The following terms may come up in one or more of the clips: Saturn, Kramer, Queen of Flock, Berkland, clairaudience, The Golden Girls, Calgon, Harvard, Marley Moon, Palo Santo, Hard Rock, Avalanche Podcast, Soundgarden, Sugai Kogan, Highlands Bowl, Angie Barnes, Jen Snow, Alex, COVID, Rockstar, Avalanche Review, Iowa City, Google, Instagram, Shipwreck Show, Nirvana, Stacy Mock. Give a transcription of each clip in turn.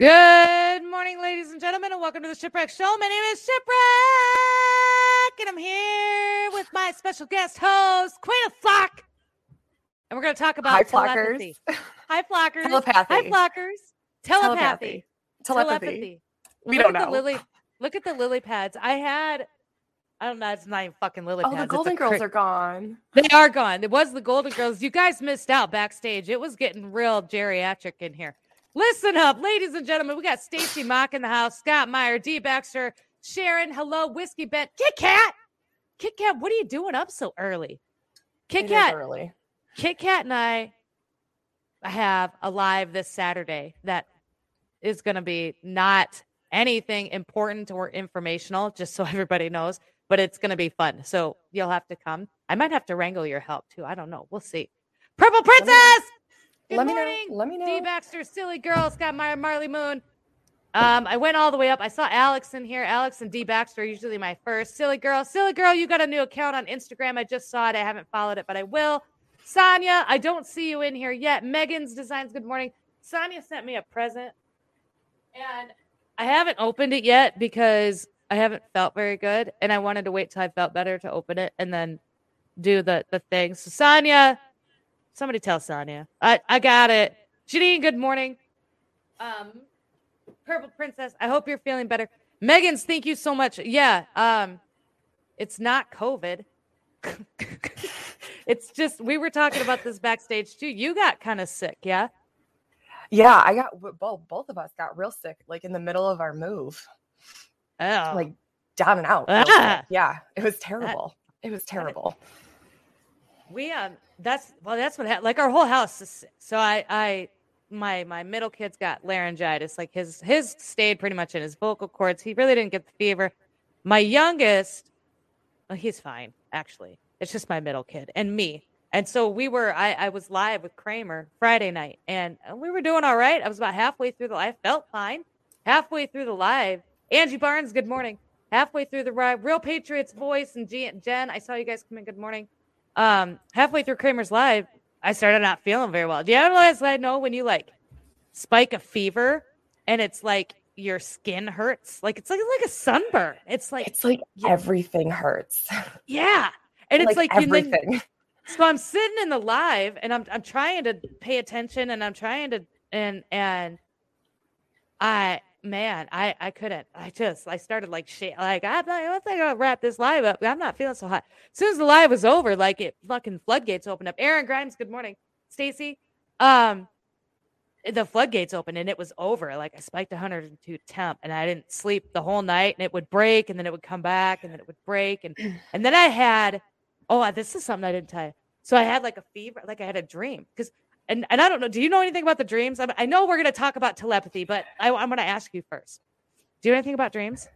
Good morning, ladies and gentlemen, and welcome to the Shipwreck Show. My name is Shipwreck, and I'm here with my special guest host, Queen of Flock. And we're going to talk about telepathy. Hi, Flockers. Telepathy. Hi, Flockers. Telepathy. Telepathy. We don't know. Look at the lily pads. I don't know. It's not even fucking lily pads. Oh, the Golden Girls are gone. They are gone. It was the Golden Girls. You guys missed out backstage. It was getting real geriatric in here. Listen up, ladies and gentlemen. We got Stacy Mock in the house, Scott Meyer, D-Baxter, Sharon, hello, Whiskey Bent, Kit Kat. Kit Kat, what are you doing up so early? Kit Kat. Kit Kat and I have a live this Saturday that is going to be not anything important or informational, just so everybody knows, but it's going to be fun. So you'll have to come. I might have to wrangle your help too. I don't know. We'll see. Purple Princess. Good morning. D-Baxter, Silly Girl, Scott Meyer, Marley Moon. I went all the way up. I saw Alex in here. Alex and D-Baxter are usually my first. Silly Girl, you got a new account on Instagram. I just saw it. I haven't followed it, but I will. Sonia, I don't see you in here yet. Megan's Designs, good morning. Sonia sent me a present, and I haven't opened it yet because I haven't felt very good, and I wanted to wait till I felt better to open it and then do the thing. So Sonia, somebody tell Sonia. I got it. Janine, good morning. Purple Princess, I hope you're feeling better. Megan's, thank you so much. Yeah, it's not COVID. It's just, we were talking about this backstage too. You got kind of sick, yeah? Yeah, I got, both of us got real sick, like in the middle of our move. Oh. Like down and out. Ah. Yeah, it was terrible. That's what happened. Like our whole house is sick. So my middle kid's got laryngitis. Like his stayed pretty much in his vocal cords. He really didn't get the fever. My youngest, he's fine, actually. It's just my middle kid and me. And so I was live with Kramer Friday night, and we were doing all right. I was about halfway through the live. Felt fine. Halfway through the live. Angie Barnes, good morning. Halfway through the live. Real Patriots voice and Jen, I saw you guys come in. Good morning. Halfway through Kramer's live, I started not feeling very well. Do you ever realize that? I know when you like spike a fever and it's like your skin hurts. Like it's like a sunburn. It's like everything hurts. Yeah. And it's like everything. So I'm sitting in the live, and I'm trying to pay attention, and I'm trying to and I couldn't. I started like shit. Like I'm like, let's go wrap this live up. I'm not feeling so hot. As soon as the live was over, like it fucking floodgates opened up. Aaron Grimes, good morning, Stacy. The floodgates opened and it was over. Like I spiked 102 temp and I didn't sleep the whole night, and it would break and then it would come back and then it would break and then I had. Oh, this is something I didn't tell you. So I had like a fever, like I had a dream. And I don't know, do you know anything about the dreams? I know we're going to talk about telepathy, but I'm going to ask you first. Do you know anything about dreams?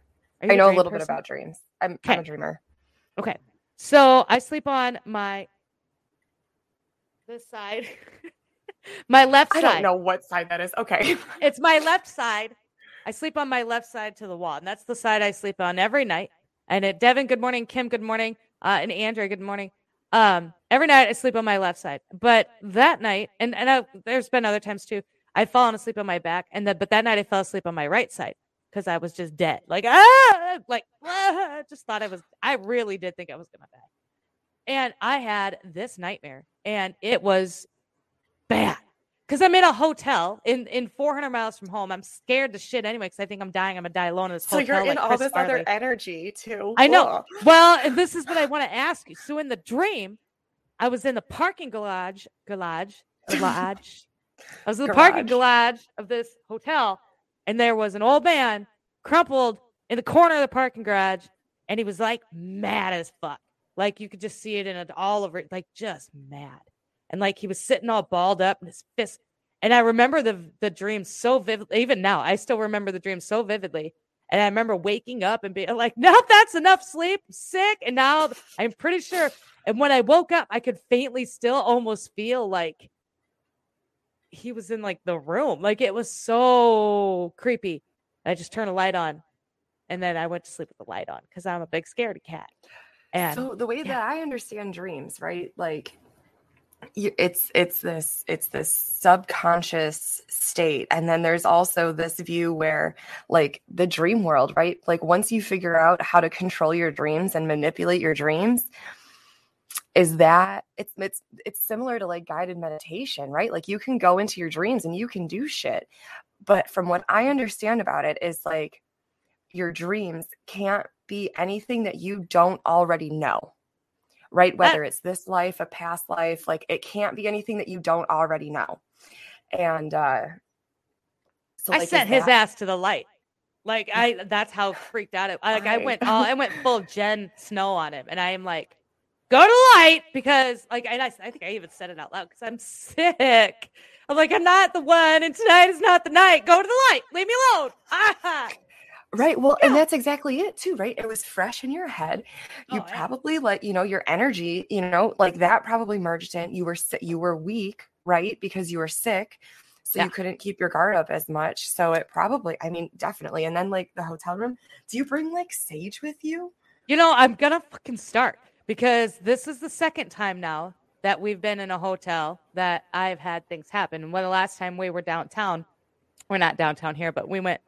I know a little bit about dreams. I'm a dreamer. Okay. So I sleep on this side, my left side. I don't know what side that is. Okay. It's my left side. I sleep on my left side to the wall. And that's the side I sleep on every night. And Devin, good morning. Kim, good morning. And Andrea, good morning. Every night I sleep on my left side, but that night, and there's been other times too, I've fallen asleep on my back, but that night I fell asleep on my right side because I was just dead. Like I just thought I really did think I was gonna die, and I had this nightmare, and it was bad because I'm in a hotel in 400 miles from home. I'm scared to shit anyway because I think I'm dying. I'm going to die alone in this hotel. So you're in like all this other energy too. I know. Well, this is what I want to ask you. So in the dream, I was in the parking garage. I was in the parking garage of this hotel, and there was an old man crumpled in the corner of the parking garage, and he was like mad as fuck. Like you could just see it in all over it, like just mad. And like he was sitting all balled up in his fist. And I remember the dream so vividly. Even now, I still remember the dream so vividly. And I remember waking up and being like, nope, that's enough sleep. I'm sick. And now I'm pretty sure. And when I woke up, I could faintly still almost feel like he was in like the room. Like it was so creepy. I just turned a light on. And then I went to sleep with the light on because I'm a big scaredy cat. And so the way that I understand dreams, right? Like it's this subconscious state. And then there's also this view where, like, the dream world, right? Like, once you figure out how to control your dreams and manipulate your dreams, is that it's similar to, like, guided meditation, right? Like, you can go into your dreams and you can do shit. But from what I understand about it is, like, your dreams can't be anything that you don't already know, right? Whether it's this life, a past life, like, it can't be anything that you don't already know. And so, like, I sent his ass to the light. Like, that's how freaked out it. Like, right. I went full Jen Snow on him, and I am like, go to light, because, like, I think I even said it out loud because I'm sick. I'm like, I'm not the one, and tonight is not the night. Go to the light. Leave me alone. Ah. Right. Well, yeah. And that's exactly it too, right? It was fresh in your head. You probably let, your energy, like, that probably merged in. You were weak, right? Because you were sick. So you couldn't keep your guard up as much. So it probably, definitely. And then, like, the hotel room, do you bring, like, sage with you? I'm going to fucking start, because this is the second time now that we've been in a hotel that I've had things happen. And when the last time we were downtown, we're not downtown here, but we went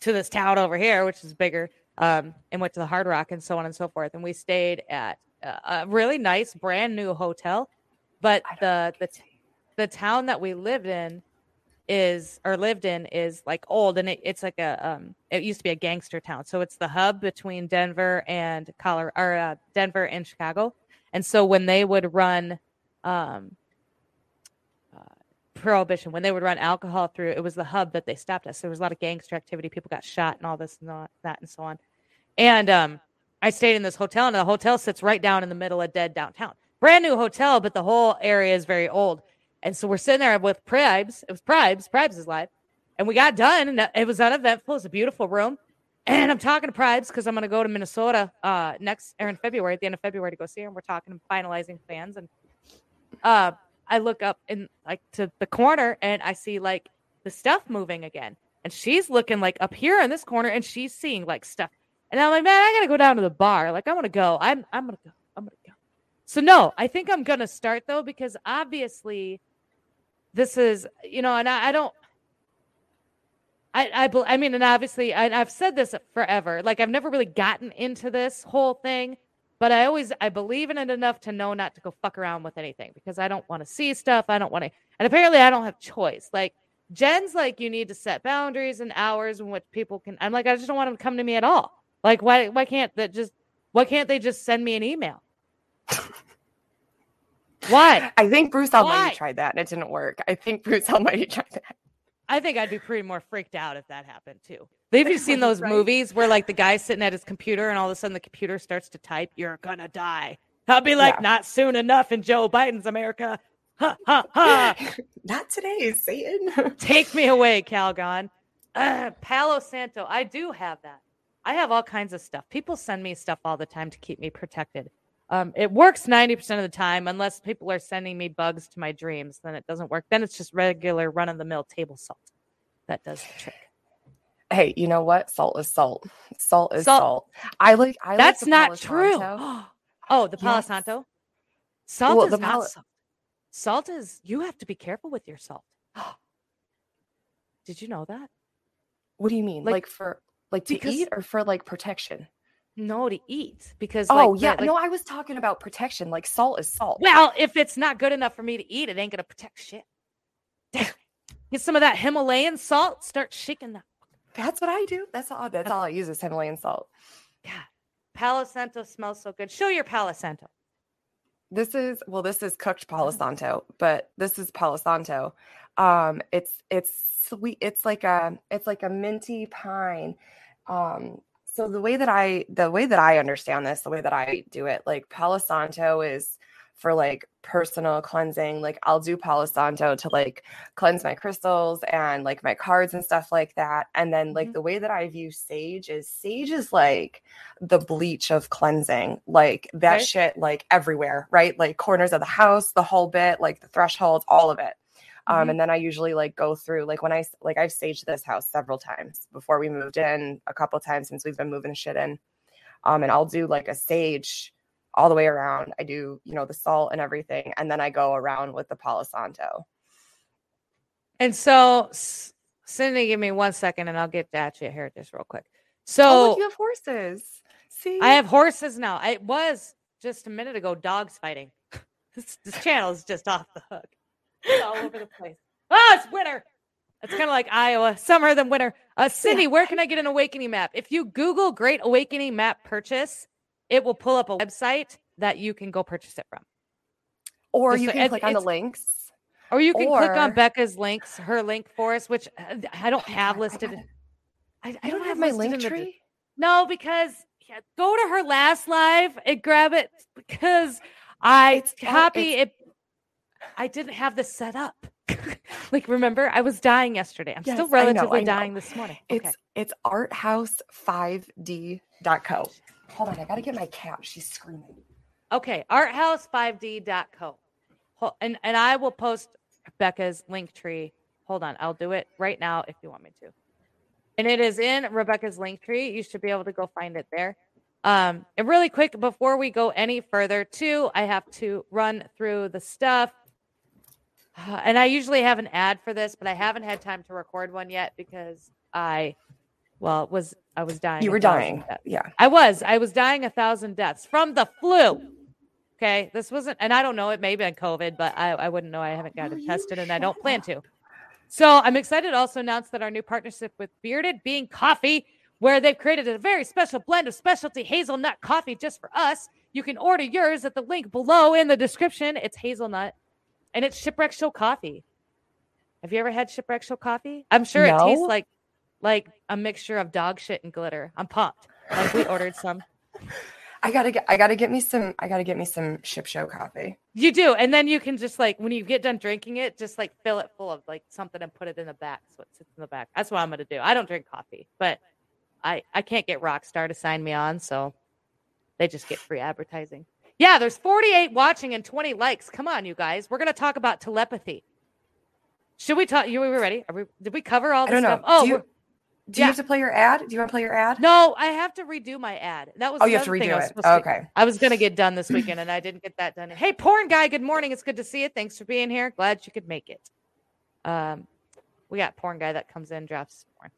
to this town over here, which is bigger, and went to the Hard Rock and so on and so forth. And we stayed at a really nice, brand new hotel. But the town that we lived in is like old, and it's like it used to be a gangster town. So it's the hub between Denver and Denver and Chicago. And so when they would run Prohibition, when they would run alcohol through, it was the hub that they stopped us. There was a lot of gangster activity. People got shot and all this and all that and so on. And I stayed in this hotel, and the hotel sits right down in the middle of dead downtown. Brand new hotel, but the whole area is very old. And so we're sitting there with Pribes. It was Pribes. Pribes is live. And we got done, and it was uneventful. It was a beautiful room. And I'm talking to Pribes because I'm going to go to Minnesota at the end of February to go see her. And we're talking and finalizing plans. And I look up in, like, to the corner, and I see, like, the stuff moving again. And she's looking, like, up here in this corner, and she's seeing, like, stuff. And I'm like, man, I gotta go down to the bar. Like, I'm gonna go. So no, I think I'm gonna start though, because obviously this is, and I've said this forever. Like, I've never really gotten into this whole thing. But I believe in it enough to know not to go fuck around with anything, because I don't want to see stuff. I don't want to. And apparently I don't have choice. Like, Jen's like, you need to set boundaries and hours in which people can. I'm like, I just don't want them to come to me at all. Like, why can't they just send me an email? Why? I think Bruce Almighty tried that and it didn't work. I think I'd be pretty more freaked out if that happened too. Have you seen those movies where, like, the guy's sitting at his computer and all of a sudden the computer starts to type, "You're gonna die"? I'll be like, not soon enough in Joe Biden's America. Ha ha ha! Not today, Satan. Take me away, Calgon. Palo Santo. I do have that. I have all kinds of stuff. People send me stuff all the time to keep me protected. It works 90% of the time, unless people are sending me bugs to my dreams. Then it doesn't work. Then it's just regular run-of-the-mill table salt. That does the trick. Hey, you know what? Salt is salt. Salt is salt. I like. That's not true. Oh, the Palo Santo. Salt is not salt. Salt is. You have to be careful with your salt. Did you know that? What do you mean? Like, for, like, to eat, or for, like, protection? No, to eat, because. Oh, like, yeah. Like, no, I was talking about protection. Like, salt is salt. Well, if it's not good enough for me to eat, it ain't gonna protect shit. Damn. Get some of that Himalayan salt. Start shaking that. That's what I do. That's all I use is Himalayan salt. Yeah. Palo Santo smells so good. Show your Palo Santo. This is cooked Palo Santo, but this is Palo Santo. It's sweet. It's like a minty pine. So the way that I understand this, the way that I do it, like, Palo Santo is for, like, personal cleansing. Like, I'll do Palo Santo to, like, cleanse my crystals and, like, my cards and stuff like that. And then, like, the way that I view sage is like the bleach of cleansing, like that shit, like, everywhere, right? Like, corners of the house, the whole bit, like the threshold, all of it. And then I usually, like, go through, like, when I, like, I've saged this house several times before we moved in, a couple times since we've been moving shit in. And I'll do, like, a sage all the way around. I do, you know, the salt and everything. And then I go around with the Palo Santo. And so, Cindy, give me 1 second and I'll get at you here just real quick. So look, you have horses. See, I have horses now. I was just a minute ago, dogs fighting. This channel is just off the hook. It's all over the place. Oh, it's winter. It's kind of like Iowa, summer than winter. Cindy, where can I get an awakening map? If you Google Great Awakening Map Purchase, it will pull up a website that you can go purchase it from. Or just you can click on the links. Or you can click on Becca's links, her link for us, which I don't have listed. I don't have my link tree. No, because go to her last live and grab it because I didn't have this set up. Like, remember, I was dying yesterday. I'm still relatively dying this morning. Okay. It's arthouse5d.co. Hold on, I got to get my cat. She's screaming. Okay, arthouse5d.co. And I will post Becca's link tree. Hold on, I'll do it right now if you want me to. And it is in Rebecca's link tree. You should be able to go find it there. And really quick, before we go any further, too, I have to run through the stuff. And I usually have an ad for this, but I haven't had time to record one yet because I was dying. You were dying. Yeah, I was dying 1,000 deaths from the flu. Okay, this wasn't, and I don't know, it may have been COVID, but I wouldn't know. I haven't gotten it tested and I don't plan to. So I'm excited to also announce that our new partnership with Bearded Bean Coffee, where they've created a very special blend of specialty hazelnut coffee just for us. You can order yours at the link below in the description. It's hazelnut. And it's Shipwreck Show coffee. Have you ever had Shipwreck Show coffee? I'm sure it tastes like a mixture of dog shit and glitter. I'm pumped. Like, we ordered some. I gotta get me some Ship Show coffee. You do, and then you can just like when you get done drinking it, just like fill it full of like something and put it in the back so it sits in the back. That's what I'm gonna do. I don't drink coffee, but I can't get Rockstar to sign me on, so they just get free advertising. Yeah, there's 48 watching and 20 likes. Come on, you guys. We're gonna talk about telepathy. Should we talk? Are we ready? Did we cover all this stuff? I don't know. Oh, do you have to play your ad? Do you want to play your ad? No, I have to redo my ad. That was you have to redo it. Okay. I was gonna get done this weekend and I didn't get that done. Hey, porn guy. Good morning. It's good to see you. Thanks for being here. Glad you could make it. We got porn guy that comes in, drops porn.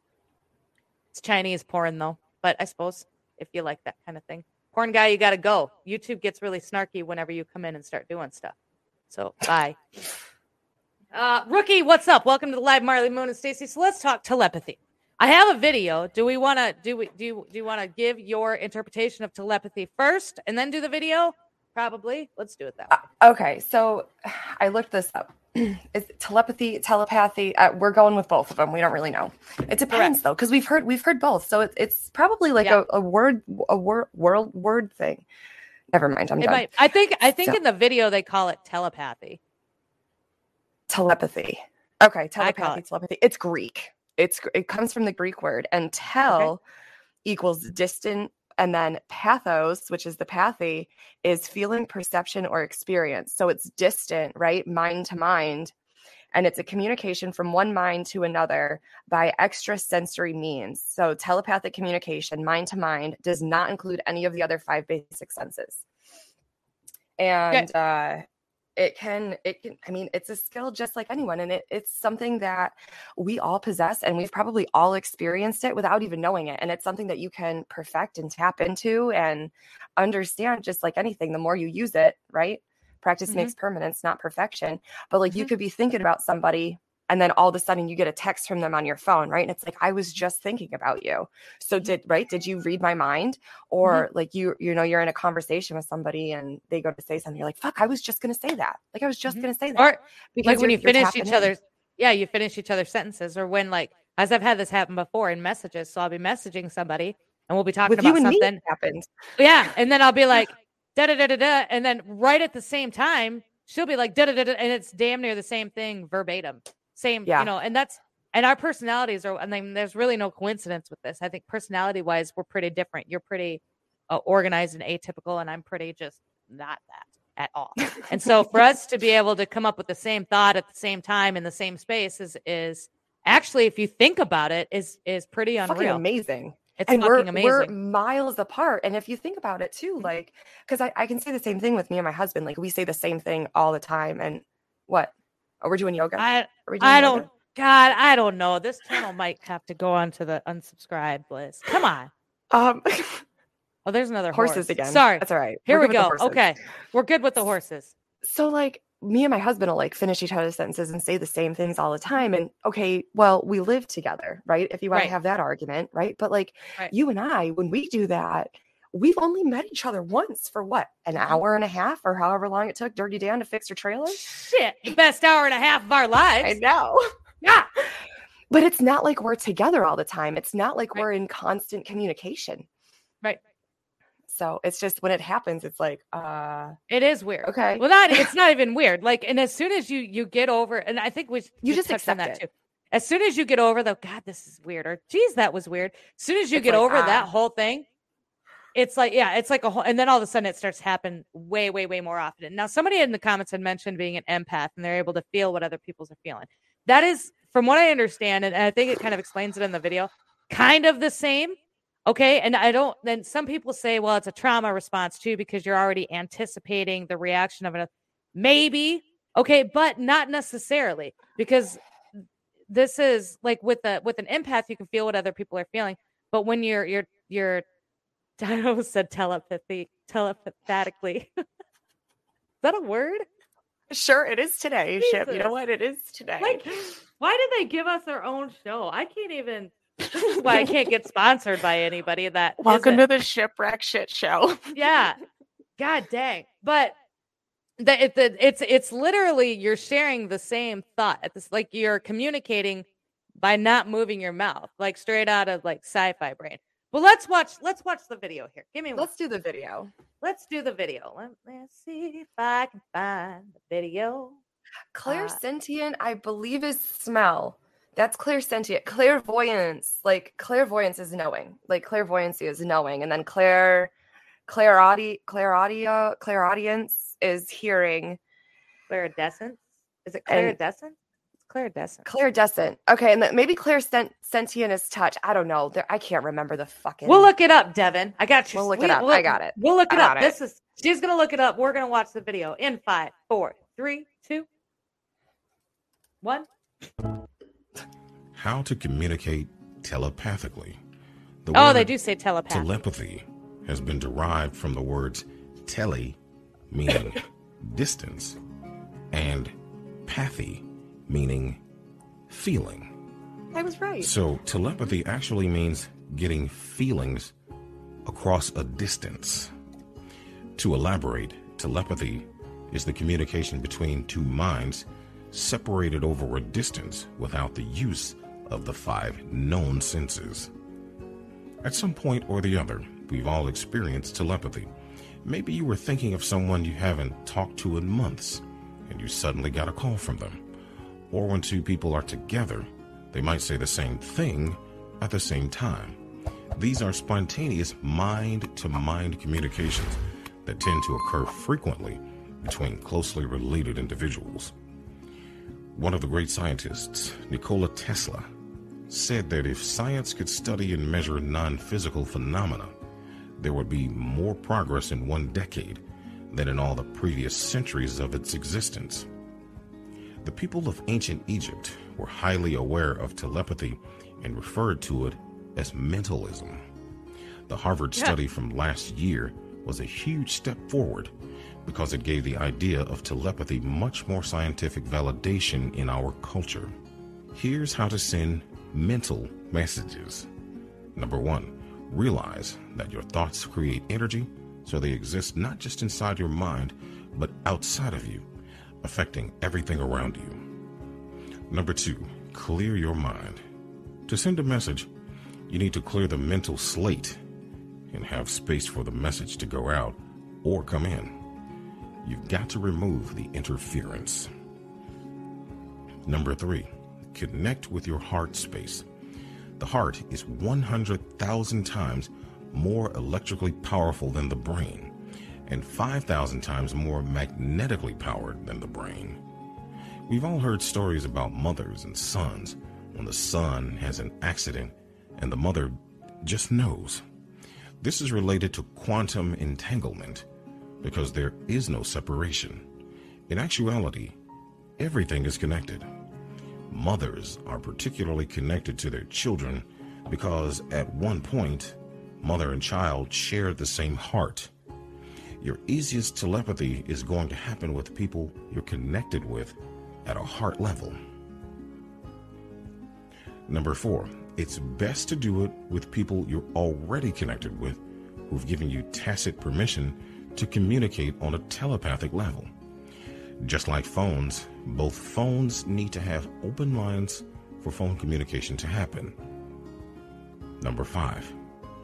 It's Chinese porn though, but I suppose if you like that kind of thing. Porn guy, you got to go. YouTube gets really snarky whenever you come in and start doing stuff. So, bye. Rookie, what's up? Welcome to the live Marley Moon and Stacy. So, let's talk telepathy. I have a video. Do you want to give your interpretation of telepathy first and then do the video? Probably. Let's do it that way. Okay. So, I looked this up. It's telepathy. We're going with both of them. We don't really know. It depends though, because we've heard both. So it's probably like a word thing. Never mind. I'm done. I think in the video they call it telepathy. Telepathy. Okay, telepathy. It's Greek. It comes from the Greek word, and equals distant. And then pathos, which is the pathy, is feeling, perception, or experience. So it's distant, right? Mind to mind. And it's a communication from one mind to another by extrasensory means. So telepathic communication, mind to mind, does not include any of the other five basic senses. And it can, it's a skill just like anyone. And it's something that we all possess, and we've probably all experienced it without even knowing it. And it's something that you can perfect and tap into and understand just like anything, the more you use it, right? Practice makes permanence, not perfection. But like you could be thinking about somebody and then all of a sudden you get a text from them on your phone, right? And it's like, I was just thinking about you. So did you read my mind? Or like you know, you're in a conversation with somebody and they go to say something. You're like, fuck, I was just going to say that. Like, I was just going to say that. Or because like when you finish each other's, you finish each other's sentences. Or when like, as I've had this happen before in messages. So I'll be messaging somebody and we'll be talking about something. Yeah. And then I'll be like, da, da, da, da, da. And then right at the same time, she'll be like, da, da, da, da. And it's damn near the same thing verbatim. Same, you know, and that's, and our personalities are, I mean, there's really no coincidence with this. I think personality wise, we're pretty different. You're pretty organized and atypical, and I'm pretty just not that at all. And so for us to be able to come up with the same thought at the same time in the same space is actually, if you think about it, is pretty unreal. Fucking amazing. It's and fucking amazing. We're miles apart. And if you think about it too, like, because I can say the same thing with me and my husband. Like, we say the same thing all the time. And what? Oh, we're doing yoga. I don't. God, I don't know. This channel might have to go on to the unsubscribe list. Come on. Oh, there's another horse. Again. Sorry. That's all right. Here we go. Okay. We're good with the horses. So like me and my husband will like finish each other's sentences and say the same things all the time. And okay, well, we live together, right? If you want to have that argument, right? But like you and I, when we do that, we've only met each other once for what? An hour and a half or however long it took Dirty Dan to fix her trailer. Shit. The best hour and a half of our lives. I know. Yeah. But it's not like we're together all the time. It's not like we're in constant communication. Right. So it's just when it happens, it's like, it is weird. Okay. Well, it's not even weird. Like, and as soon as you get over, and I think you just accept that too. As soon as you get over the, God, this is weird. Or geez, that was weird. As soon as you get over that whole thing, it's like, yeah, it's like a whole, and then all of a sudden it starts to happen way, way, way more often. Now, somebody in the comments had mentioned being an empath and they're able to feel what other people's are feeling. That is, from what I understand, and I think it kind of explains it in the video, kind of the same. Okay. And then some people say, well, it's a trauma response too, because you're already anticipating the reaction of it. Maybe. Okay. But not necessarily, because this is like with an empath, you can feel what other people are feeling. But when you're I almost said telepathically, is that a word? Sure. It is today. Ship. You know what? It is today. Like, why did they give us our own show? I can't even. This is why I can't get sponsored by anybody that. Welcome to the Shipwreck Shit Show. Yeah. God dang. But it's literally you're sharing the same thought. It's like you're communicating by not moving your mouth, like straight out of like sci-fi brain. Well, let's watch the video here. Give me one. Let's do the video. Let's do the video. Let's see if I can find the video. Clairsentient, I believe, is smell. That's clairsentient. Clairvoyance. Like clairvoyance is knowing. Like clairvoyancy is knowing. And then clairaudience is hearing. Clairdescence? Is it clairdescence? Clairdescent. Okay, and maybe clairsentient is touch. I don't know. I can't remember the fucking. We'll look it up, Devin. I got you. We'll look it up. I got it. We'll look it up. She's gonna look it up. We're gonna watch the video in 5, 4, 3, 2, 1. How to communicate telepathically. They do say telepath. Telepathy has been derived from the words tele, meaning distance, and pathy, meaning feeling. I was right. So telepathy actually means getting feelings across a distance. To elaborate, telepathy is the communication between two minds separated over a distance without the use of the 5 known senses. At some point or the other, we've all experienced telepathy. Maybe you were thinking of someone you haven't talked to in months, and you suddenly got a call from them. Or when two people are together, they might say the same thing at the same time. These are spontaneous mind-to-mind communications that tend to occur frequently between closely related individuals. One of the great scientists, Nikola Tesla, said that if science could study and measure non-physical phenomena, there would be more progress in 1 decade than in all the previous centuries of its existence. The people of ancient Egypt were highly aware of telepathy and referred to it as mentalism. The Harvard study from last year was a huge step forward because it gave the idea of telepathy much more scientific validation in our culture. Here's how to send mental messages. Number 1, realize that your thoughts create energy, so they exist not just inside your mind, but outside of you, affecting everything around you. Number 2, clear your mind. To send a message, you need to clear the mental slate and have space for the message to go out or come in. You've got to remove the interference. Number 3, connect with your heart space. The heart is 100,000 times more electrically powerful than the brain, and 5,000 times more magnetically powered than the brain. We've all heard stories about mothers and sons when the son has an accident and the mother just knows. This is related to quantum entanglement because there is no separation. In actuality, everything is connected. Mothers are particularly connected to their children because at one point, mother and child share the same heart. Your easiest telepathy is going to happen with people you're connected with at a heart level. Number 4, it's best to do it with people you're already connected with who've given you tacit permission to communicate on a telepathic level. Just like phones, both phones need to have open lines for phone communication to happen. Number 5,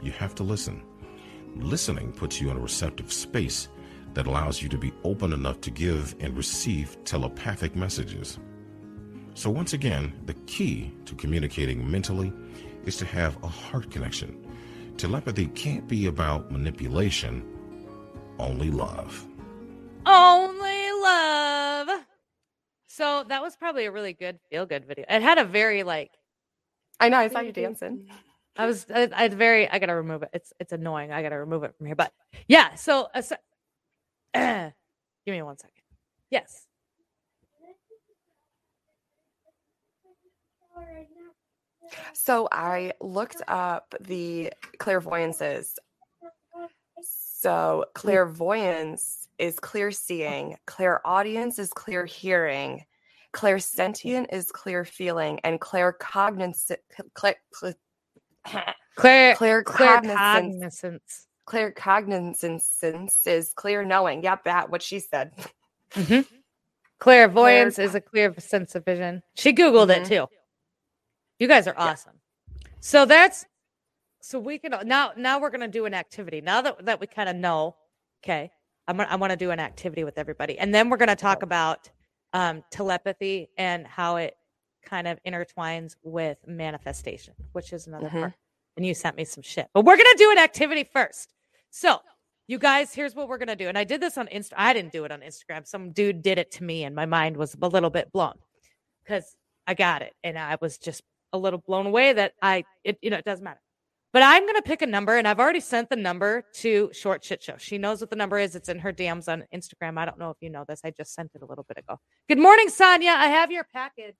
you have to listen. Listening puts you in a receptive space that allows you to be open enough to give and receive telepathic messages. So once again, the key to communicating mentally is to have a heart connection. Telepathy can't be about manipulation, only love. Only love. So that was probably a really good feel-good video. It had a very like... I know, I saw you dancing. I gotta remove it. It's annoying. I gotta remove it from here. But yeah, so... give me 1 second. Yes. So I looked up the clairvoyances. So clairvoyance is clear seeing, clairaudience is clear hearing, clairsentient is clear feeling, and claircognizance. Claircognizance is clear knowing. Yep, that what she said. Mm-hmm. Clairvoyance is a clear sense of vision. She Googled it too. You guys are awesome. Yeah. So we can now we're gonna do an activity. Now that we kind of know, okay, I want to do an activity with everybody, and then we're gonna talk about telepathy and how it kind of intertwines with manifestation, which is another part. And you sent me some shit, but we're gonna do an activity first. So you guys, here's what we're gonna do. And I did this on Insta. I didn't do it on Instagram. Some dude did it to me, and my mind was a little bit blown because I got it, and I was just a little blown away that it doesn't matter. But I'm going to pick a number, and I've already sent the number to Short Shit Show. She knows what the number is. It's in her DMs on Instagram. I don't know if you know this. I just sent it a little bit ago. Good morning, Sonia. I have your package.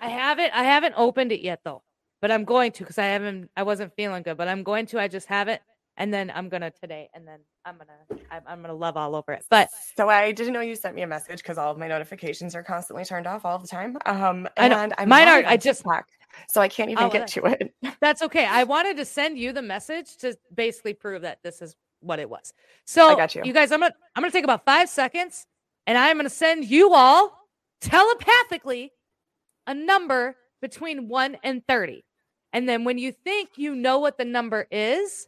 I haven't opened it yet though, but I'm going to, cause I wasn't feeling good, but I'm going to, I just have it. And then I'm going to today. And then I'm going to love all over it. But so I didn't know you sent me a message because all of my notifications are constantly turned off all the time. So I can't even get to it. That's okay. I wanted to send you the message to basically prove that this is what it was. So I got you. You guys, I'm going to take about 5 seconds and I'm going to send you all telepathically a number between 1 and 30. And then when you think you know what the number is,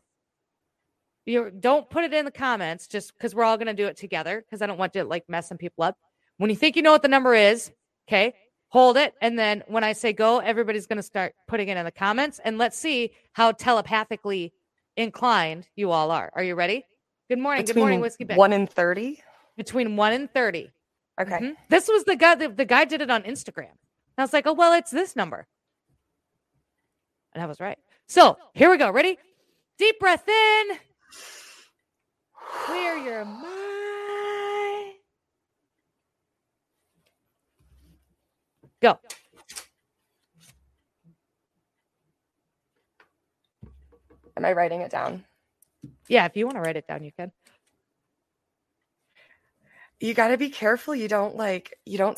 you don't put it in the comments just because we're all going to do it together because I don't want to like messing people up. When you think you know what the number is, okay, hold it. And then when I say go, everybody's going to start putting it in the comments. And let's see how telepathically inclined you all are. Are you ready? Good morning. Good morning, Whiskey Bent. 1 and 30? Between 1 and 30. Okay. Mm-hmm. This was the guy. The guy did it on Instagram. And I was like, oh, well, it's this number. And I was right. So here we go. Ready? Deep breath in. Clear your mind. Go. Am I writing it down? Yeah, if you want to write it down, you can. You got to be careful. You don't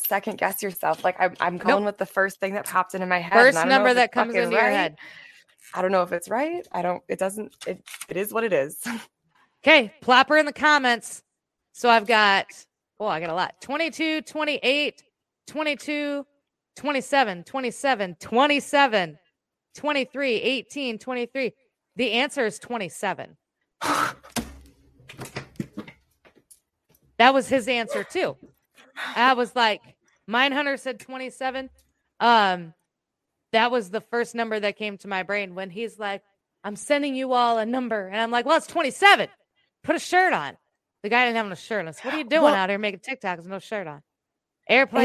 second guess yourself. Like I'm going with the first thing that popped into my head. First number that comes into your head. I don't know if it's right. It is what it is. Okay, plop her in the comments. So I got a lot. 22, 28, 22, 27, 27, 27, 23, 18, 23. The answer is 27. That was his answer too. I was like, Mindhunter said 27. That was the first number that came to my brain when he's like, I'm sending you all a number. And I'm like, well, it's 27. Put a shirt on. The guy didn't have no shirt on. What are you doing out here making TikToks with no shirt on? April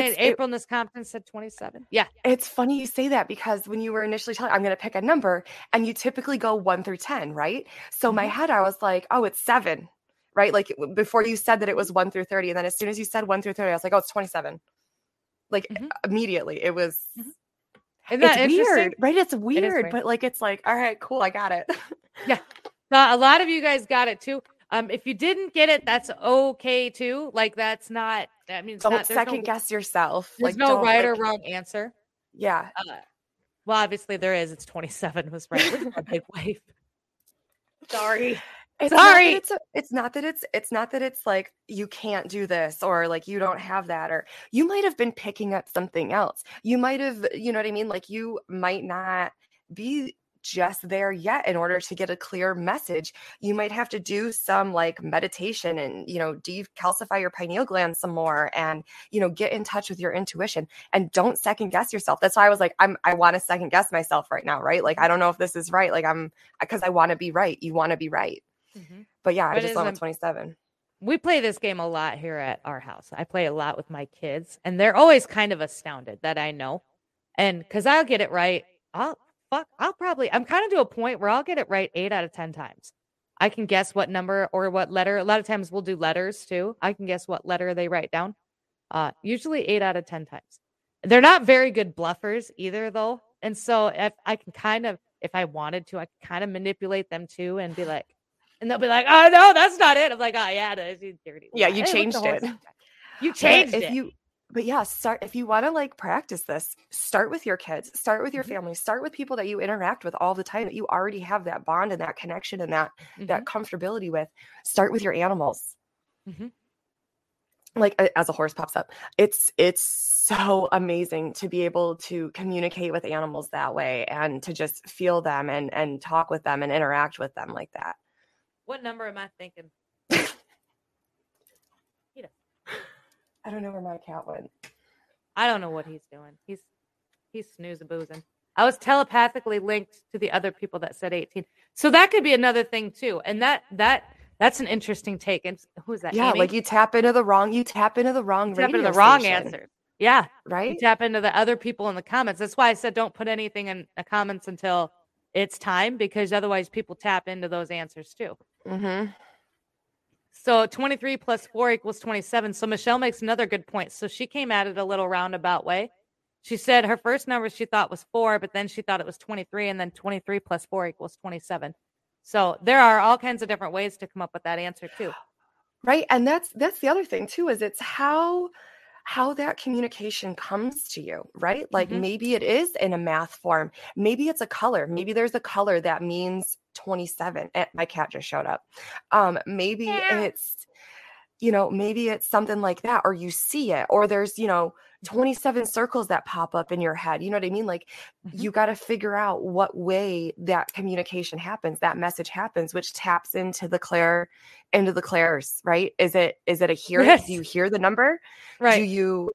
Niscompton said 27. Yeah. It's funny you say that because when you were initially telling, I'm going to pick a number, and you typically go 1 through 10, right? So my head, I was like, oh, it's 7, right? Like before you said that it was 1 through 30. And then as soon as you said 1 through 30, I was like, oh, it's 27. Like immediately it was, isn't that weird, right? It's weird, but like, it's like, all right, cool. I got it. Yeah. A lot of you guys got it too. If you didn't get it, that's okay too. Like that's not, that means don't second guess yourself. There's no right or wrong answer. Yeah. Well, obviously there is. It's 27 was right. Look at my big wife. Sorry. It's not that it's like you can't do this or like you don't have that, or you might have been picking up something else. You might have, you know what I mean? Like you might not be just there yet in order to get a clear message. You might have to do some like meditation and, you know, decalcify your pineal gland some more and, you know, get in touch with your intuition and don't second guess yourself. That's why I was like, I want to second guess myself right now. Right. Like, I don't know if this is right. Like because I want to be right. You want to be right. Mm-hmm. But yeah, I just love 27. We play this game a lot here at our house. I play a lot with my kids and they're always kind of astounded that I know. And cause I'll get it right. I'm kind of to a point where I'll get it right 8 out of 10 times. I can guess what number or what letter. A lot of times we'll do letters too. I can guess what letter they write down. Usually 8 out of 10 times. They're not very good bluffers either though. And so if I wanted to, I could kind of manipulate them too and be like, and they'll be like, oh no, that's not it. I'm like, oh yeah, that's dirty. Yeah, you changed it. You changed it. But yeah, start if you want to like practice this, start with your kids, start with your family, start with people that you interact with all the time that you already have that bond and that connection and that comfortability with. Start with your animals. Mm-hmm. Like as a horse pops up, it's so amazing to be able to communicate with animals that way and to just feel them and talk with them and interact with them like that. What number am I thinking? I don't know where my cat went. I don't know what he's doing. He's snooze-a-boozing. I was telepathically linked to the other people that said 18. So that could be another thing too. And that's an interesting take. And who is that? Yeah, Amy? Like you tap into the wrong answer. Yeah. Right. You tap into the other people in the comments. That's why I said don't put anything in the comments until it's time, because otherwise people tap into those answers too. Mm-hmm. So 23 plus 4 equals 27. So Michelle makes another good point. So she came at it a little roundabout way. She said her first number she thought was 4, but then she thought it was 23. And then 23 plus 4 equals 27. So there are all kinds of different ways to come up with that answer too. Right. And that's the other thing too, is it's how that communication comes to you, right? Like maybe it is in a math form. Maybe it's a color. Maybe there's a color that means 27. My cat just showed up. Maybe it's something like that, or you see it, or there's, 27 circles that pop up in your head. You know what I mean? Like you got to figure out what way that communication happens, that message happens, which taps into the clairs, right? Is it a hearing? Yes. Do you hear the number? Right. Do you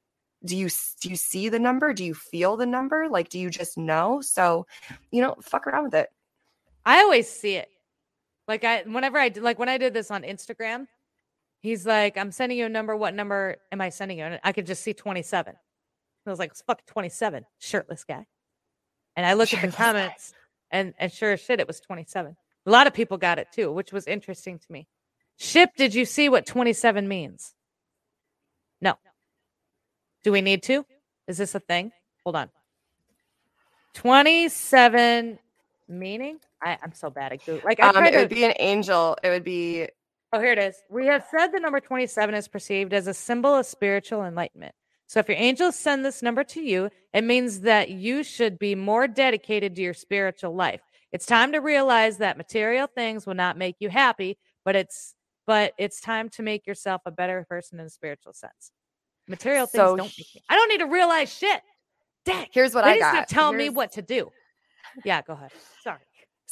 see the number? Do you feel the number? Like, do you just know? So, fuck around with it. I always see it. Like when I did this on Instagram, he's like, I'm sending you a number. What number am I sending you? And I could just see 27. And I was like, fuck 27, shirtless guy. And I looked at the comments and sure as shit, it was 27. A lot of people got it too, which was interesting to me. Ship, did you see what 27 means? No. Do we need to? Is this a thing? Hold on. 27 meaning? I'm so bad at Google. Like it would be an angel. It would be. Oh, here it is. We have said the number 27 is perceived as a symbol of spiritual enlightenment. So if your angels send this number to you, it means that you should be more dedicated to your spiritual life. It's time to realize that material things will not make you happy, but it's time to make yourself a better person in a spiritual sense. Material things don't make me. I don't need to realize shit. Dang, here's what I got. They just tell me what to do. Yeah, go ahead. Sorry.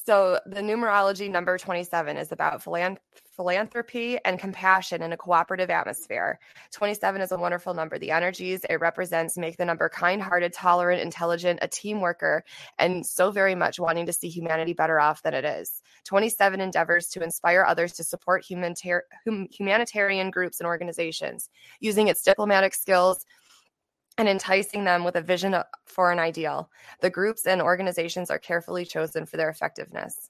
So the numerology number 27 is about philanthropy and compassion in a cooperative atmosphere. 27 is a wonderful number. The energies it represents make the number kind-hearted, tolerant, intelligent, a team worker, and so very much wanting to see humanity better off than it is. 27 endeavors to inspire others to support humanitarian groups and organizations. Using its diplomatic skills and enticing them with a vision for an ideal. The groups and organizations are carefully chosen for their effectiveness.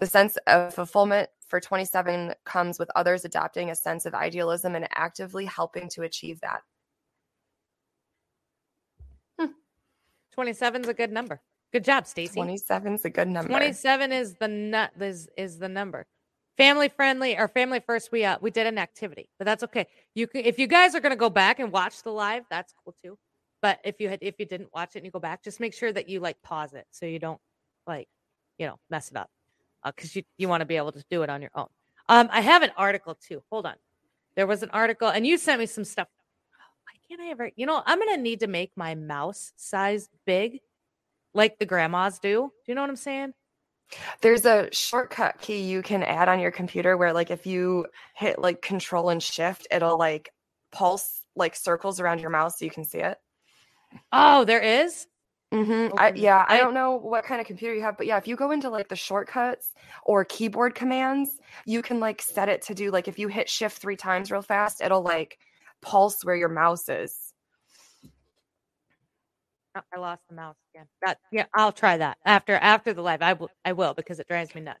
The sense of fulfillment for 27 comes with others adopting a sense of idealism and actively helping to achieve that. 27's a good number. Good job, Stacy. 27's a good number. 27 is the number. Family friendly or family first. We did an activity, but that's okay. You can, if you guys are going to go back and watch the live, that's cool too. But if you didn't watch it and you go back, just make sure that you like pause it so you don't like, you know, mess it up because you want to be able to do it on your own. I have an article too. Hold on, there was an article and you sent me some stuff. Can I ever, you know, I'm going to need to make my mouse size big like the grandmas do. Do you know what I'm saying? There's a shortcut key you can add on your computer where like if you hit like control and shift, it'll like pulse like circles around your mouse so you can see it. Oh, there is? Mm-hmm. Okay. I don't know what kind of computer you have, but yeah, if you go into like the shortcuts or keyboard commands, you can like set it to do like if you hit shift 3 times real fast, it'll like pulse where your mouse is. Oh, I lost the mouse again. I'll try that after the live. I will because it drives me nuts.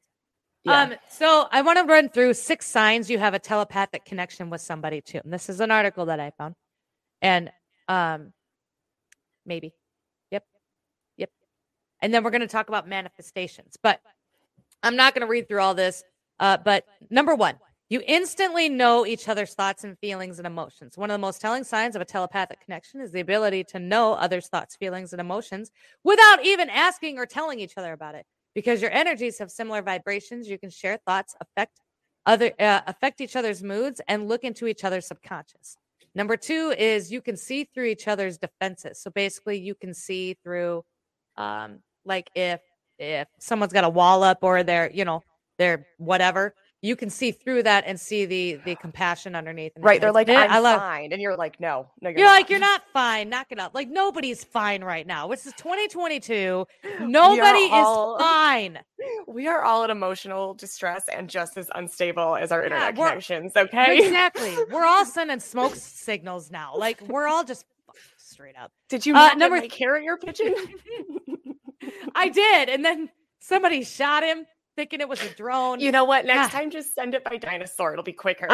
Yeah. So I want to run through 6 signs you have a telepathic connection with somebody too. And this is an article that I found. And maybe. Yep. And then we're going to talk about manifestations. But I'm not going to read through all this. But number 1. You instantly know each other's thoughts and feelings and emotions. One of the most telling signs of a telepathic connection is the ability to know others' thoughts, feelings, and emotions without even asking or telling each other about it. Because your energies have similar vibrations, you can share thoughts, affect each other's moods, and look into each other's subconscious. Number 2 is you can see through each other's defenses. So basically, you can see through, like if someone's got a wall up or they're whatever. You can see through that and see the compassion underneath. And right. They're like, I'm fine. And you're like, no, you're not. Like, you're not fine. Knock it up. Like, nobody's fine right now. This is 2022. Nobody is fine. We are all in emotional distress and just as unstable as our internet connections. Okay. Exactly. We're all sending smoke signals now. Like, we're all just straight up. Did you not get my carrier pigeon? I did. And then somebody shot him. Thinking it was a drone. You know what? Next time, just send it by dinosaur. It'll be quicker.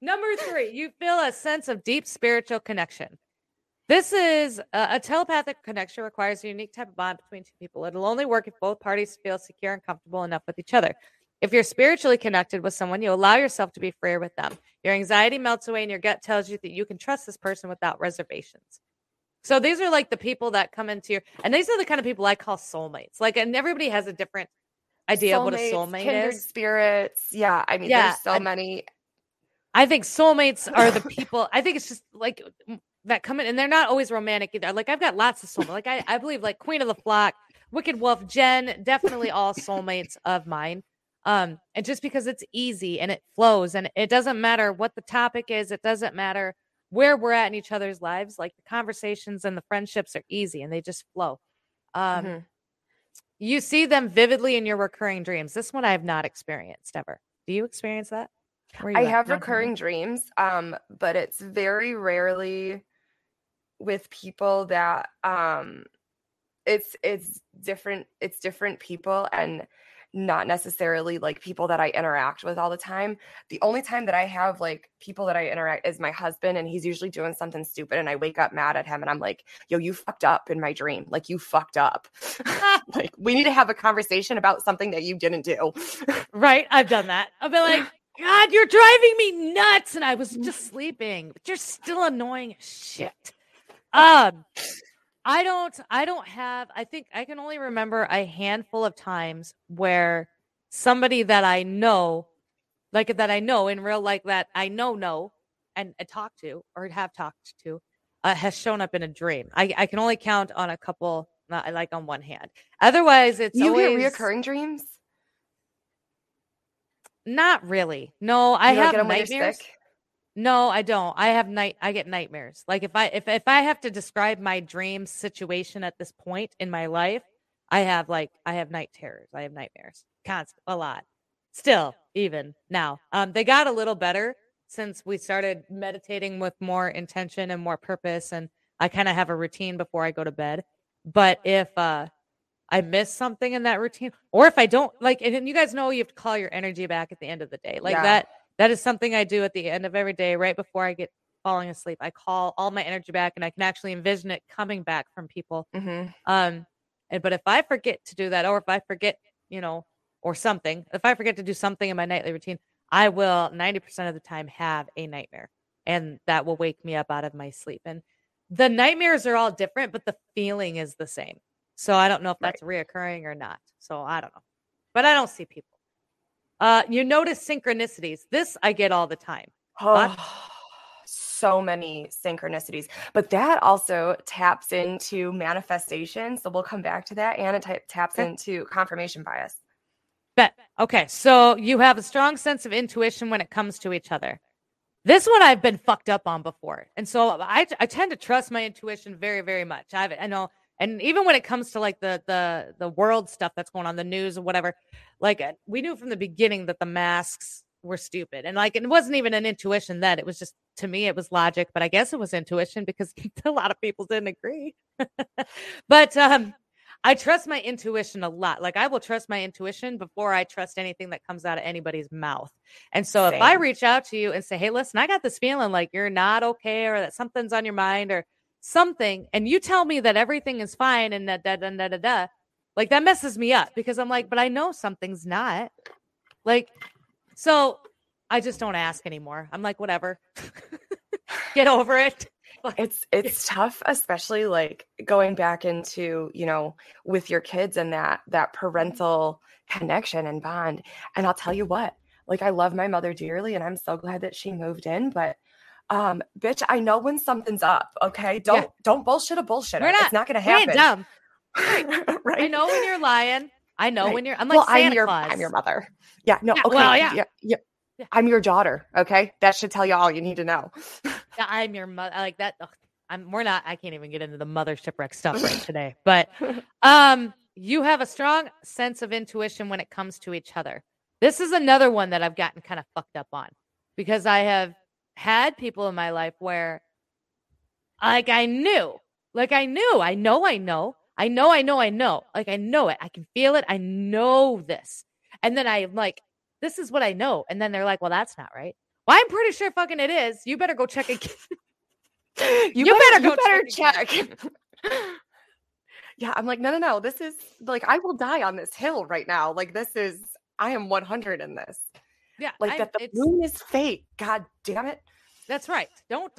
Number 3, you feel a sense of deep spiritual connection. This is a telepathic connection requires a unique type of bond between 2 people. It'll only work if both parties feel secure and comfortable enough with each other. If you're spiritually connected with someone, you allow yourself to be free with them. Your anxiety melts away and your gut tells you that you can trust this person without reservations. So these are like the people that come into your, and these are the kind of people I call soulmates. Like, and everybody has a different idea of what a soulmate kindred is. Spirits. Yeah. I mean, there's so many. I think soulmates are the people, I think it's just like that come in and they're not always romantic either. Like I've got lots of soulmates. Like I believe like Queen of the Flock, Wicked Wolf, Jen, definitely all soulmates of mine. And just because it's easy and it flows and it doesn't matter what the topic is, it doesn't matter where we're at in each other's lives, like the conversations and the friendships are easy and they just flow. You see them vividly in your recurring dreams. This one I have not experienced ever. Do you experience that? I have recurring dreams, but it's very rarely with people that it's different people and not necessarily like people that I interact with all the time. The only time that I have like people that I interact is my husband, and he's usually doing something stupid and I wake up mad at him and I'm like, yo, you fucked up in my dream. Like you fucked up. Like we need to have a conversation about something that you didn't do. Right. I've done that. I've been like, God, you're driving me nuts. And I was just sleeping, but you're still annoying as shit. I think I can only remember a handful of times where somebody that I know, like that I know in real life that I know and I talk to or have talked to has shown up in a dream. I can only count on a couple, like on one hand. Otherwise, it's always... You get reoccurring dreams? Not really. No, I have nightmares. No, I don't. I get nightmares. Like if I have to describe my dream situation at this point in my life, I have night terrors. I have nightmares. Constant, a lot. Still, even now. They got a little better since we started meditating with more intention and more purpose. And I kind of have a routine before I go to bed. But if I miss something in that routine, or if I don't, like, and you guys know you have to call your energy back at the end of the day. Like, that is something I do at the end of every day, right before I get falling asleep. I call all my energy back, and I can actually envision it coming back from people. Mm-hmm. But if I forget to do that, or if I forget, you know, or something, if I forget to do something in my nightly routine, I will 90% of the time have a nightmare, and that will wake me up out of my sleep. And the nightmares are all different, but the feeling is the same. So I don't know if that's reoccurring or not. So I don't know, but I don't see people. You notice synchronicities. This I get all the time. Oh, so many synchronicities, but that also taps into manifestation. So we'll come back to that. And it taps into confirmation bias. Bet. Okay. So you have a strong sense of intuition when it comes to each other. This one I've been fucked up on before. And so I tend to trust my intuition very, very much. I know. And even when it comes to like the world stuff that's going on, the news or whatever, like we knew from the beginning that the masks were stupid. And like, it wasn't even an intuition then. It was just, to me, it was logic, but I guess it was intuition because a lot of people didn't agree. But I trust my intuition a lot. Like I will trust my intuition before I trust anything that comes out of anybody's mouth. And so if I reach out to you and say, hey, listen, I got this feeling like you're not okay, or that something's on your mind, or something, and you tell me that everything is fine and that, like that messes me up because I'm like, but I know something's not. Like, so I just don't ask anymore. I'm like, whatever, get over it. It's tough, especially like going back into, you know, with your kids and that parental connection and bond. And I'll tell you what, like, I love my mother dearly and I'm so glad that she moved in, but bitch, I know when something's up. Okay. Don't bullshit a bullshitter. It's not going to happen. Ain't dumb. Right. I know when you're lying. I know when you're, I'm like, well, I'm your mother. Yeah. No. Yeah, okay. Well, yeah. I'm your daughter. Okay. That should tell you all you need to know. Yeah, I'm your mother. Like that. Ugh, I can't even get into the mother shipwreck stuff right today, but, you have a strong sense of intuition when it comes to each other. This is another one that I've gotten kind of fucked up on because I have had people in my life where like I know it. I can feel it. I know this. And then I'm like, this is what I know. And then they're like, well, that's not right. Well, I'm pretty sure fucking it is. You better go check again. you better check. Yeah. I'm like, no. This is like, I will die on this hill right now. Like I am 100 in this. Yeah, like that the moon is fake. God damn it. That's right. Don't.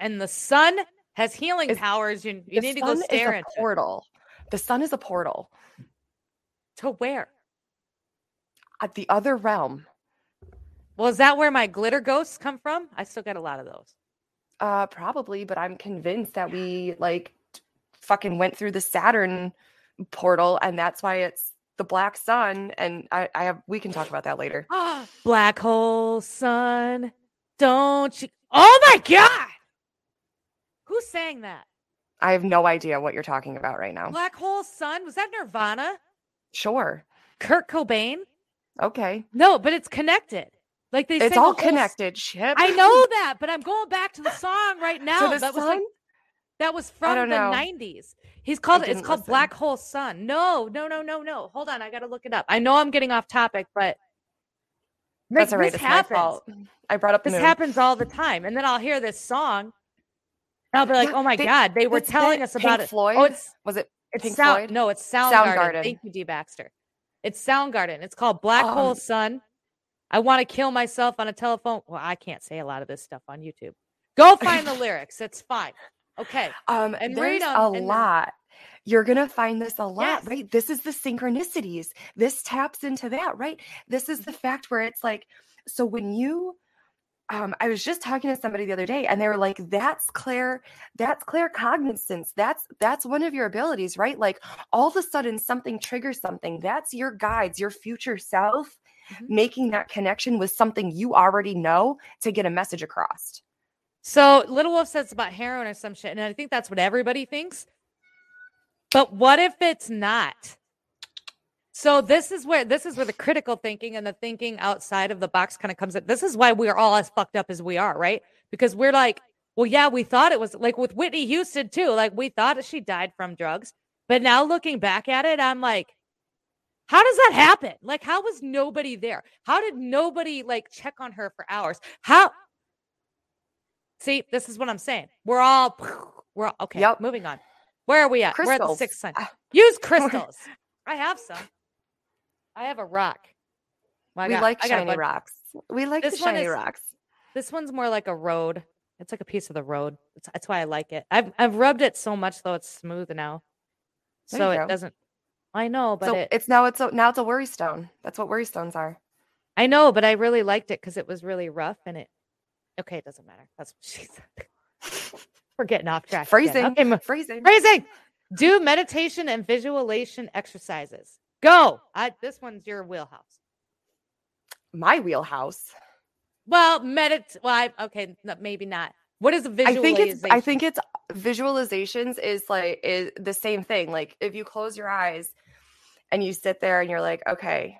And the sun has healing powers. You need to go stare at portal. The sun is a portal. To where? At the other realm. Well, is that where my glitter ghosts come from? I still get a lot of those. Probably, but I'm convinced that we like fucking went through the Saturn portal, and that's why it's the black sun, and we can talk about that later. Black hole sun, don't you? Oh my God! Who sang that? I have no idea what you're talking about right now. Black hole sun? Was that Nirvana? Sure. Kurt Cobain? Okay. No, but it's connected. Like they. It's all connected. Shit. I know that, but I'm going back to the song right now. So that was like. That was from the 90s. It's called Black Hole Sun. No. Hold on. I got to look it up. I know I'm getting off topic, but that's all right. This happens. My fault. I brought up the moon. This happens all the time. And then I'll hear this song. And I'll be like, oh my God, they were telling us about Pink Floyd? It. Oh, was it Pink Floyd? No, it's Soundgarden. Thank you, D-Baxter. It's Soundgarden. It's called Black Hole Sun. I want to kill myself on a telephone. Well, I can't say a lot of this stuff on YouTube. Go find the lyrics. It's fine. Okay. And there's a lot. You're going to find this a lot, yes. Right? This is the synchronicities. This taps into that, right? This is the fact where it's like, so when you, I was just talking to somebody the other day and they were like, that's claircognizance. That's one of your abilities, right? Like all of a sudden something triggers something. That's your guides, your future self, mm-hmm. making that connection with something you already know to get a message across. So Little Wolf says about heroin or some shit, and I think that's what everybody thinks. But what if it's not? So this is where the critical thinking and the thinking outside of the box kind of comes in. This is why we're all as fucked up as we are, right? Because we're like, well, yeah, we thought it was like with Whitney Houston too. Like we thought she died from drugs, but now looking back at it, I'm like, how does that happen? Like, how was nobody there? How did nobody like check on her for hours? How? See, this is what I'm saying. We're all okay. Yep. Moving on. Where are we at? Crystals. We're at the sixth sign. Use crystals. I have some. I have a rock. Well, I like shiny rocks. We like the shiny rocks. This one's more like a road. It's like a piece of the road. That's why I like it. I've rubbed it so much though it's smooth now, so it doesn't. I know, but so it's now a worry stone. That's what worry stones are. I know, but I really liked it because it was really rough and it. Okay, it doesn't matter. That's what she said. We're getting off track. Freezing. Okay, freezing. Do meditation and visualization exercises. Go. This one's your wheelhouse. My wheelhouse. Well, maybe not. What is a visualization? I think it's visualizations is the same thing. Like if you close your eyes and you sit there and you're like, okay,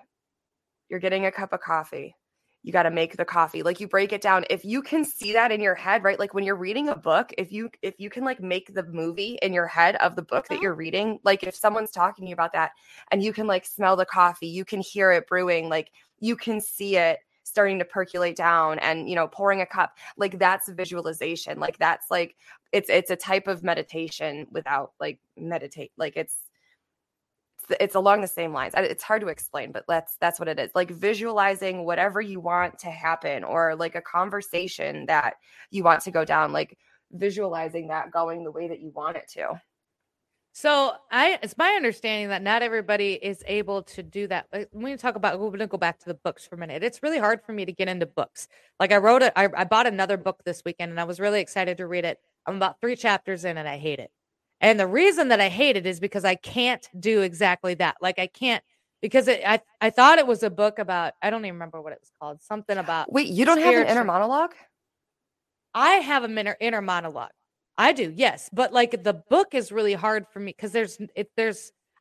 you're getting a cup of coffee. You got to make the coffee. Like you break it down. If you can see that in your head, right? Like when you're reading a book, if you can like make the movie in your head of the book that you're reading, like if someone's talking to you about that and you can like smell the coffee, you can hear it brewing, like you can see it starting to percolate down and, you know, pouring a cup, like that's visualization. Like that's like, it's a type of meditation without like meditate. Like it's along the same lines. It's hard to explain, but that's what it is. Like visualizing whatever you want to happen or like a conversation that you want to go down, like visualizing that going the way that you want it to. So it's my understanding that not everybody is able to do that. When you talk about, we're going to go back to the books for a minute. It's really hard for me to get into books. Like I bought another book this weekend and I was really excited to read it. I'm about 3 chapters in and I hate it. And the reason that I hate it is because I can't do exactly that. Like I can't, because I thought it was a book about, I don't even remember what it was called. Something about. Wait, you don't have an inner monologue? I have an inner monologue. I do. Yes. But like the book is really hard for me because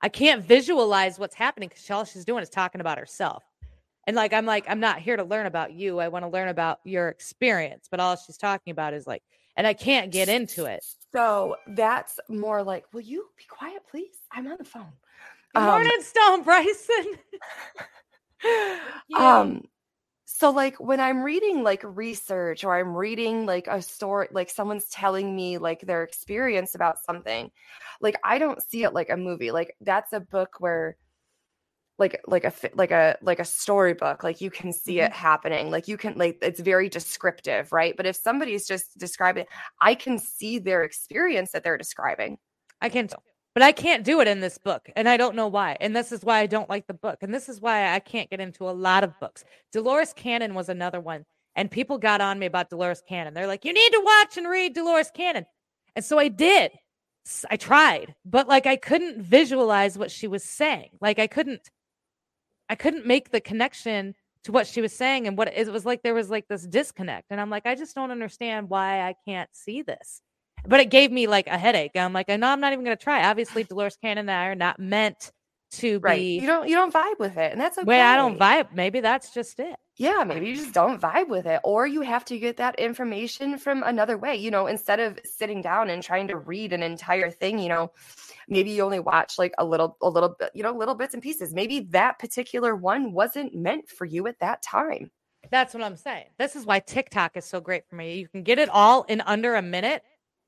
I can't visualize what's happening because all she's doing is talking about herself. And like, I'm not here to learn about you. I want to learn about your experience, but all she's talking about is like, and I can't get into it. So that's more like, will you be quiet, please? I'm on the phone. Morning, Stone Bryson. Yeah. So like when I'm reading like research or I'm reading like a story, like someone's telling me like their experience about something, like I don't see it like a movie. Like that's a book where like a storybook, like you can see it happening. Like you can, like, it's very descriptive, right? But if somebody's just describing, I can see their experience that they're describing. I can, but I can't do it in this book. And I don't know why. And this is why I don't like the book. And this is why I can't get into a lot of books. Dolores Cannon was another one. And people got on me about Dolores Cannon. They're like, you need to watch and read Dolores Cannon. And so I did. I tried, but like, I couldn't visualize what she was saying. Like I couldn't make the connection to what she was saying and what it was like. There was like this disconnect. And I'm like, I just don't understand why I can't see this. But it gave me like a headache. I'm like, I know I'm not even going to try. Obviously, Dolores Cannon and I are not meant to be. You don't vibe with it. And that's okay. Wait, I don't vibe. Maybe that's just it. Yeah, maybe you just don't vibe with it. Or you have to get that information from another way. You know, instead of sitting down and trying to read an entire thing, you know, maybe you only watch like a little bit, you know, little bits and pieces. Maybe that particular one wasn't meant for you at that time. That's what I'm saying. This is why TikTok is so great for me. You can get it all in under a minute.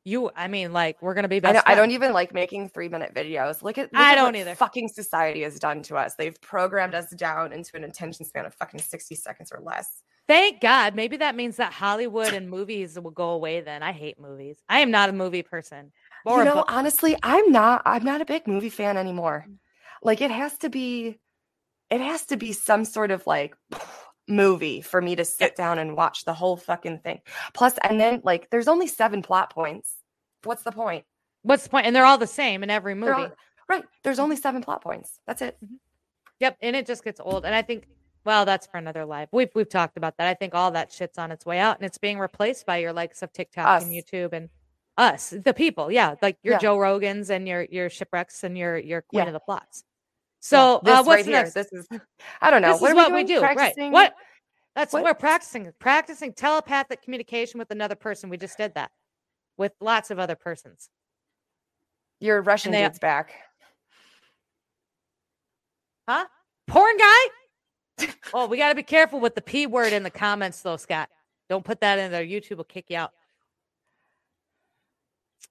We're going to be best. I don't even like making 3-minute videos. Look at what fucking society has done to us. They've programmed us down into an attention span of fucking 60 seconds or less. Thank God. Maybe that means that Hollywood and movies will go away then. I hate movies. I am not a movie person. You know, honestly, I'm not a big movie fan anymore. Like it has to be some sort of like movie for me to sit down and watch the whole fucking thing. Plus, and then like there's only 7 plot points. What's the point? And they're all the same in every movie. Right. There's only 7 plot points. That's it. Mm-hmm. Yep. And it just gets old. And I think, well, that's for another live. We've talked about that. I think all that shit's on its way out and it's being replaced by your likes of TikTok and YouTube and us, the people. Yeah. Like your Joe Rogans and your Shipwrecks and your Queen of the Flocks. So yeah, what's right next? This is, I don't know. This what is what we do. Practicing? Right. What? That's what we're practicing telepathic communication with another person. We just did that with lots of other persons. Your Russian dude's back. Huh? Porn guy? Oh, we got to be careful with the P word in the comments though, Scott. Don't put that in there. YouTube will kick you out.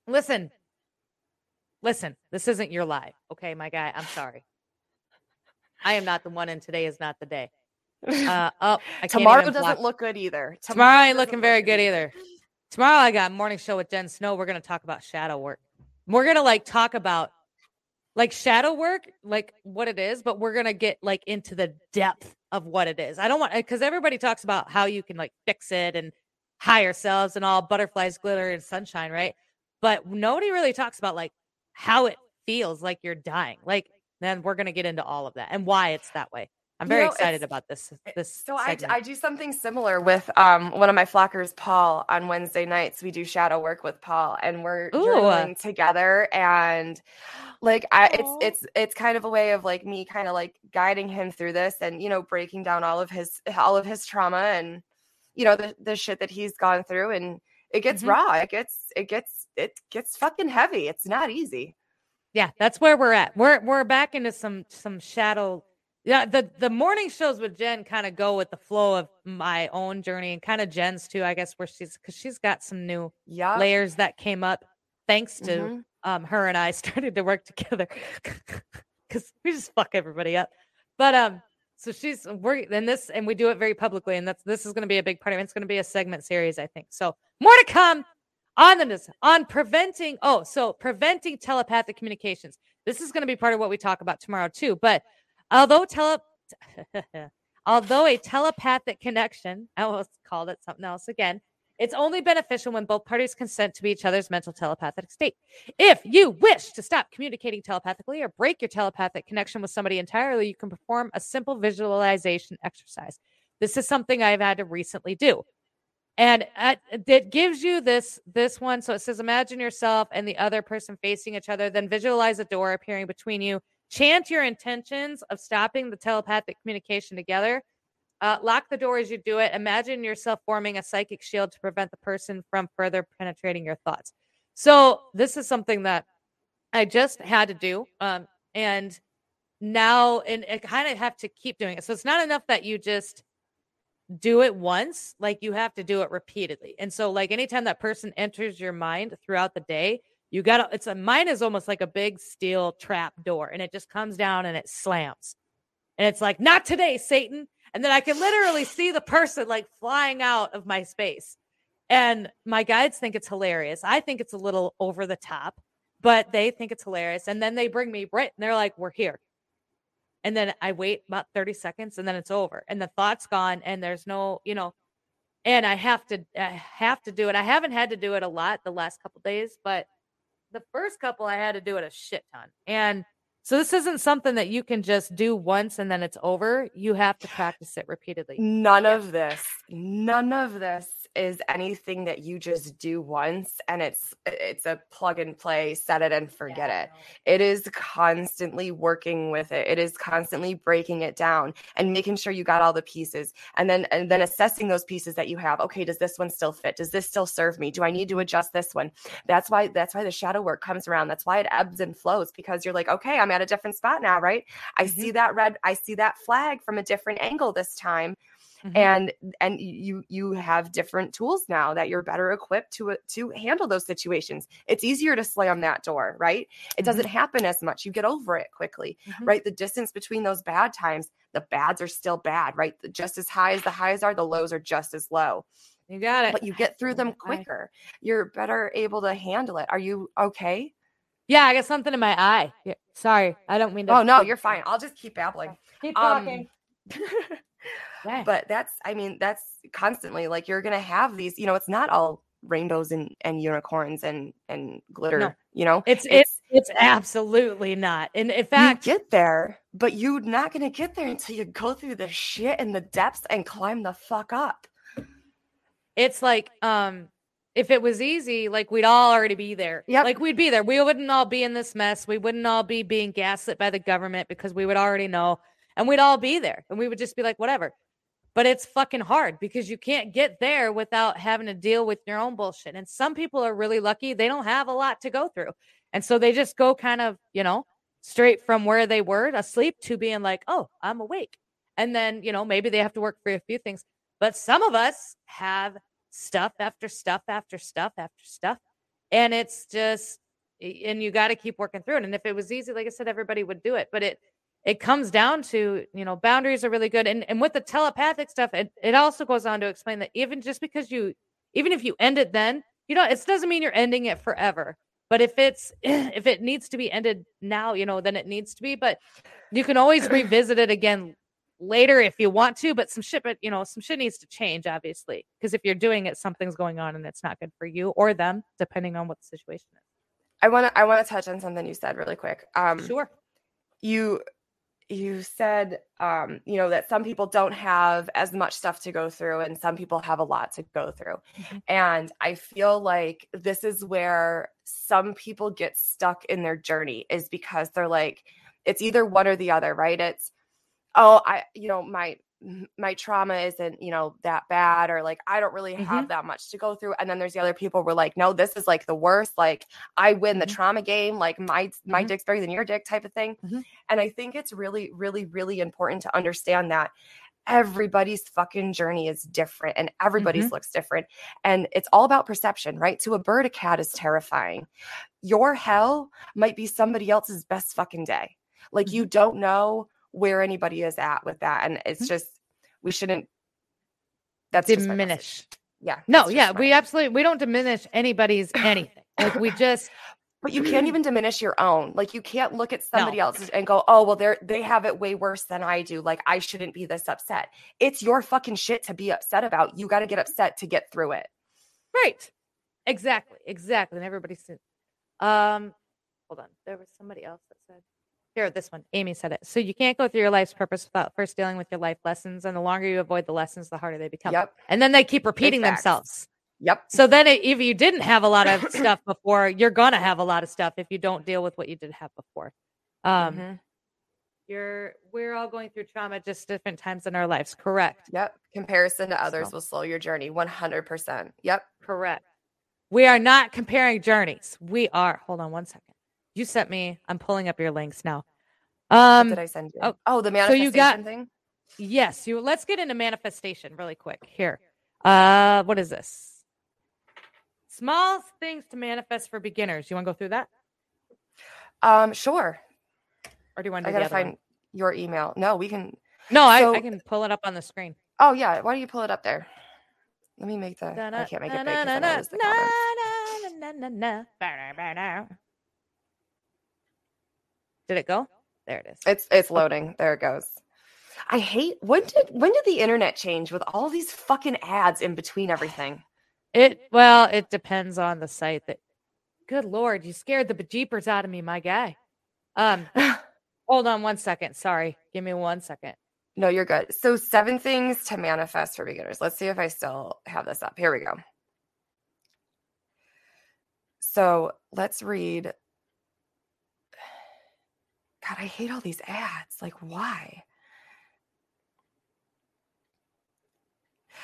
Listen, this isn't your live. Okay, my guy, I'm sorry. I am not the one, and today is not the day. Tomorrow doesn't look good either. Tomorrow ain't looking very good either. Tomorrow I got a morning show with Jen Snow. We're going to talk about shadow work. We're going to talk about shadow work, what it is, but we're going to get into the depth of what it is. I don't want, because everybody talks about how you can fix it and higher selves and all butterflies, glitter and sunshine, right? But nobody really talks about how it feels like you're dying. Then we're going to get into all of that and why it's that way. I'm very excited about this. So I do something similar with one of my flockers, Paul, on Wednesday nights. We do shadow work with Paul, and we're journaling together. And it's kind of a way of me kind of guiding him through this, and breaking down all of his trauma and the shit that he's gone through. And it gets raw. It gets fucking heavy. It's not easy. Yeah, that's where we're at. We're back into some shadow. Yeah, the morning shows with Jen kind of go with the flow of my own journey and kind of Jen's too, I guess, where she's got some new layers that came up thanks to her and I started to work together because we just fuck everybody up. But so she's working in this, and we do it very publicly, and this is going to be a big part of it. It's going to be a segment series, I think. So more to come on preventing. Oh, so preventing telepathic communications. This is going to be part of what we talk about tomorrow too, but. Although a telepathic connection, I almost called it something else again, it's only beneficial when both parties consent to each other's mental telepathic state. If you wish to stop communicating telepathically or break your telepathic connection with somebody entirely, you can perform a simple visualization exercise. This is something I've had to recently do. And it gives you this one. So it says, imagine yourself and the other person facing each other, then visualize a door appearing between you. Chant your intentions of stopping the telepathic communication together. Lock the door as you do it. Imagine yourself forming a psychic shield to prevent the person from further penetrating your thoughts. So this is something that I just had to do. And now, and I kind of have to keep doing it. So it's not enough that you just do it once. You have to do it repeatedly. And so anytime that person enters your mind throughout the day, you got to, mine is almost like a big steel trap door, and it just comes down and it slams. And it's not today, Satan. And then I can literally see the person flying out of my space. And my guides think it's hilarious. I think it's a little over the top, but they think it's hilarious. And then they bring me right, and they're like, we're here. And then I wait about 30 seconds and then it's over. And the thought's gone and there's no, and I have to do it. I haven't had to do it a lot the last couple of days, but the first couple I had to do it a shit ton. And so this isn't something that you can just do once and then it's over. You have to practice it repeatedly. None of this is anything that you just do once and it's a plug and play, set it and forget it. It is constantly working with it. It is constantly breaking it down and making sure you got all the pieces and then assessing those pieces that you have. Okay, does this one still fit? Does this still serve me? Do I need to adjust this one? That's why the shadow work comes around. That's why it ebbs and flows, because you're like, okay, I'm at a different spot now, right? I see that red, I see that flag from a different angle this time. And you have different tools now that you're better equipped to handle those situations. It's easier to slam that door, right? It doesn't happen as much. You get over it quickly, right? The distance between those bad times, the bads are still bad, right? Just as high as the highs are, the lows are just as low. You got it. But you get through them quicker. You're better able to handle it. Are you okay? Yeah, I got something in my eye. Yeah. Sorry, I don't mean to. Oh, no, you're fine. I'll just keep babbling. Keep talking. Yeah. But that's constantly you're going to have these, it's not all rainbows and unicorns and glitter, no. It's absolutely not. And in fact, you get there, but you're not going to get there until you go through the shit and the depths and climb the fuck up. It's if it was easy, like, we'd all already be there. Yep. Like, we'd be there. We wouldn't all be in this mess. We wouldn't all be being gaslit by the government because we would already know. And we'd all be there. And we would just be like, whatever. But it's fucking hard because you can't get there without having to deal with your own bullshit. And some people are really lucky. They don't have a lot to go through. And so they just go kind of, you know, straight from where they were asleep to being like, oh, I'm awake. And then, you know, maybe they have to work for a few things. But some of us have stuff after stuff after stuff after stuff. And it's just, and you got to keep working through it. And if it was easy, like I said, everybody would do it. But it comes down to, you know, boundaries are really good. And with the telepathic stuff, it also goes on to explain that even just because even if you end it then, you know, it doesn't mean you're ending it forever. But if it needs to be ended now, you know, then it needs to be. But you can always revisit it again later if you want to. But some shit needs to change, obviously. Because if you're doing it, something's going on and it's not good for you or them, depending on what the situation is. I want to touch on something you said really quick. Sure. You said, you know, that some people don't have as much stuff to go through and some people have a lot to go through. Mm-hmm. And I feel like this is where some people get stuck in their journey, is because they're like, it's either one or the other, right? It's, oh, my trauma isn't, you know, that bad, or like, I don't really have mm-hmm. that much to go through. And then there's the other people who are like, no, this is like the worst. Like, I win mm-hmm. the trauma game, like my dick's bigger than your dick type of thing. Mm-hmm. And I think it's really, really, really important to understand that everybody's fucking journey is different and everybody's mm-hmm. looks different. And it's all about perception, right? To a bird, a cat is terrifying. Your hell might be somebody else's best fucking day. Like, mm-hmm. you don't know where anybody is at with that. And it's just, we shouldn't diminish. Yeah. No. Yeah. We don't diminish anybody's anything. Like, we just, but you can't even diminish your own. Like, you can't look at somebody else's and go, oh, well, they have it way worse than I do. Like, I shouldn't be this upset. It's your fucking shit to be upset about. You got to get upset to get through it. Right. Exactly. And everybody's soon. Hold on. There was somebody else that said, here, this one. Amy said it. So you can't go through your life's purpose without first dealing with your life lessons. And the longer you avoid the lessons, the harder they become. Yep. And then they keep repeating themselves. Yep. So then if you didn't have a lot of stuff before, you're going to have a lot of stuff if you don't deal with what you did have before. Mm-hmm. We're all going through trauma just different times in our lives. Correct. Yep. Comparison to others will slow your journey. 100%. Yep. Correct. We are not comparing journeys. We are. Hold on one second. You sent me. I'm pulling up your links now. What did I send you? Oh, the manifestation thing? Yes. Let's get into manifestation really quick. Here. What is this? Small things to manifest for beginners. You want to go through that? Sure. Or do you want to do the other one? Your email. No, we can. No, I can pull it up on the screen. Oh, yeah. Why don't you pull it up there? Let me make the. I can't make it big because I don't lose the comments. Did it go? There it is. It's loading. There it goes. I hate, when did the internet change with all these fucking ads in between everything? It depends on the site. Good Lord, you scared the bejeepers out of me, my guy. Hold on one second. Sorry. Give me one second. No, you're good. So 7 things to manifest for beginners. Let's see if I still have this up. Here we go. So let's read. God, I hate all these ads. Like, why?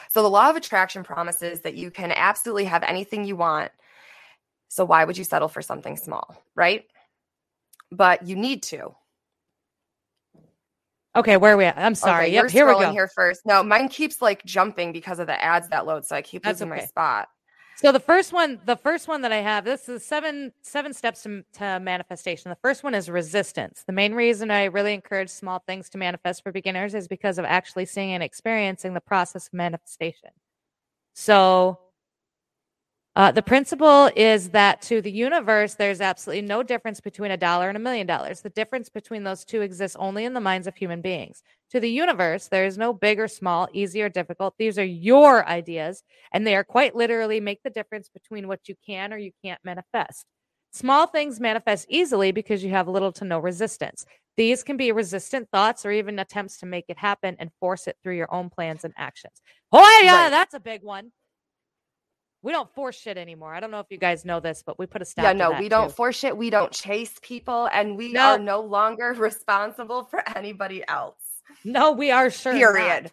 So the law of attraction promises that you can absolutely have anything you want. So why would you settle for something small, right? But you need to. Okay, where are we at? I'm sorry. Okay, here we go. Here first. No, mine keeps like jumping because of the ads that load, so I keep losing my spot. So the first one that I have, this is seven steps to manifestation. The first one is resistance. The main reason I really encourage small things to manifest for beginners is because of actually seeing and experiencing the process of manifestation. So the principle is that to the universe, there's absolutely no difference between $1 and $1 million. The difference between those two exists only in the minds of human beings. To the universe, there is no big or small, easy or difficult. These are your ideas, and they are quite literally make the difference between what you can or you can't manifest. Small things manifest easily because you have little to no resistance. These can be resistant thoughts or even attempts to make it happen and force it through your own plans and actions. Oh, yeah, right. That's a big one. We don't force shit anymore. I don't know if you guys know this, but we put a stop to that. Yeah, no, we don't force it. We don't chase people, and we are no longer responsible for anybody else. No, we are sure. Period.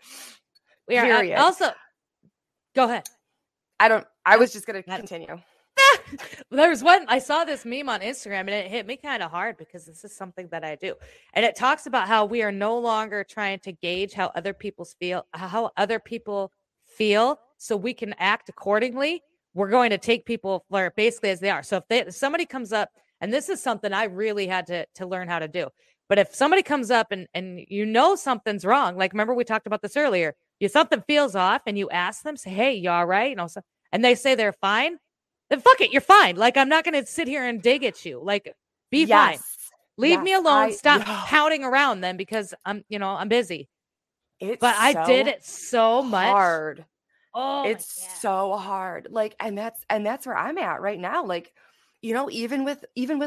Not. We are also. Go ahead. I was just going to continue. There was one, I saw this meme on Instagram and it hit me kind of hard because this is something that I do. And it talks about how we are no longer trying to gauge how other people's feel, so we can act accordingly. We're going to take people basically as they are. So if somebody comes up, and this is something I really had to learn how to do. But if somebody comes up and you know something's wrong, like remember we talked about this earlier, something feels off and you ask them, say, hey, you all right? And they say they're fine. Then fuck it, you're fine. Like, I'm not going to sit here and dig at you. Like, be fine. Leave me alone. Stop pouting around them because I'm busy. I did it so much. Hard. Oh, it's so hard. Like, and that's where I'm at right now. Like, even with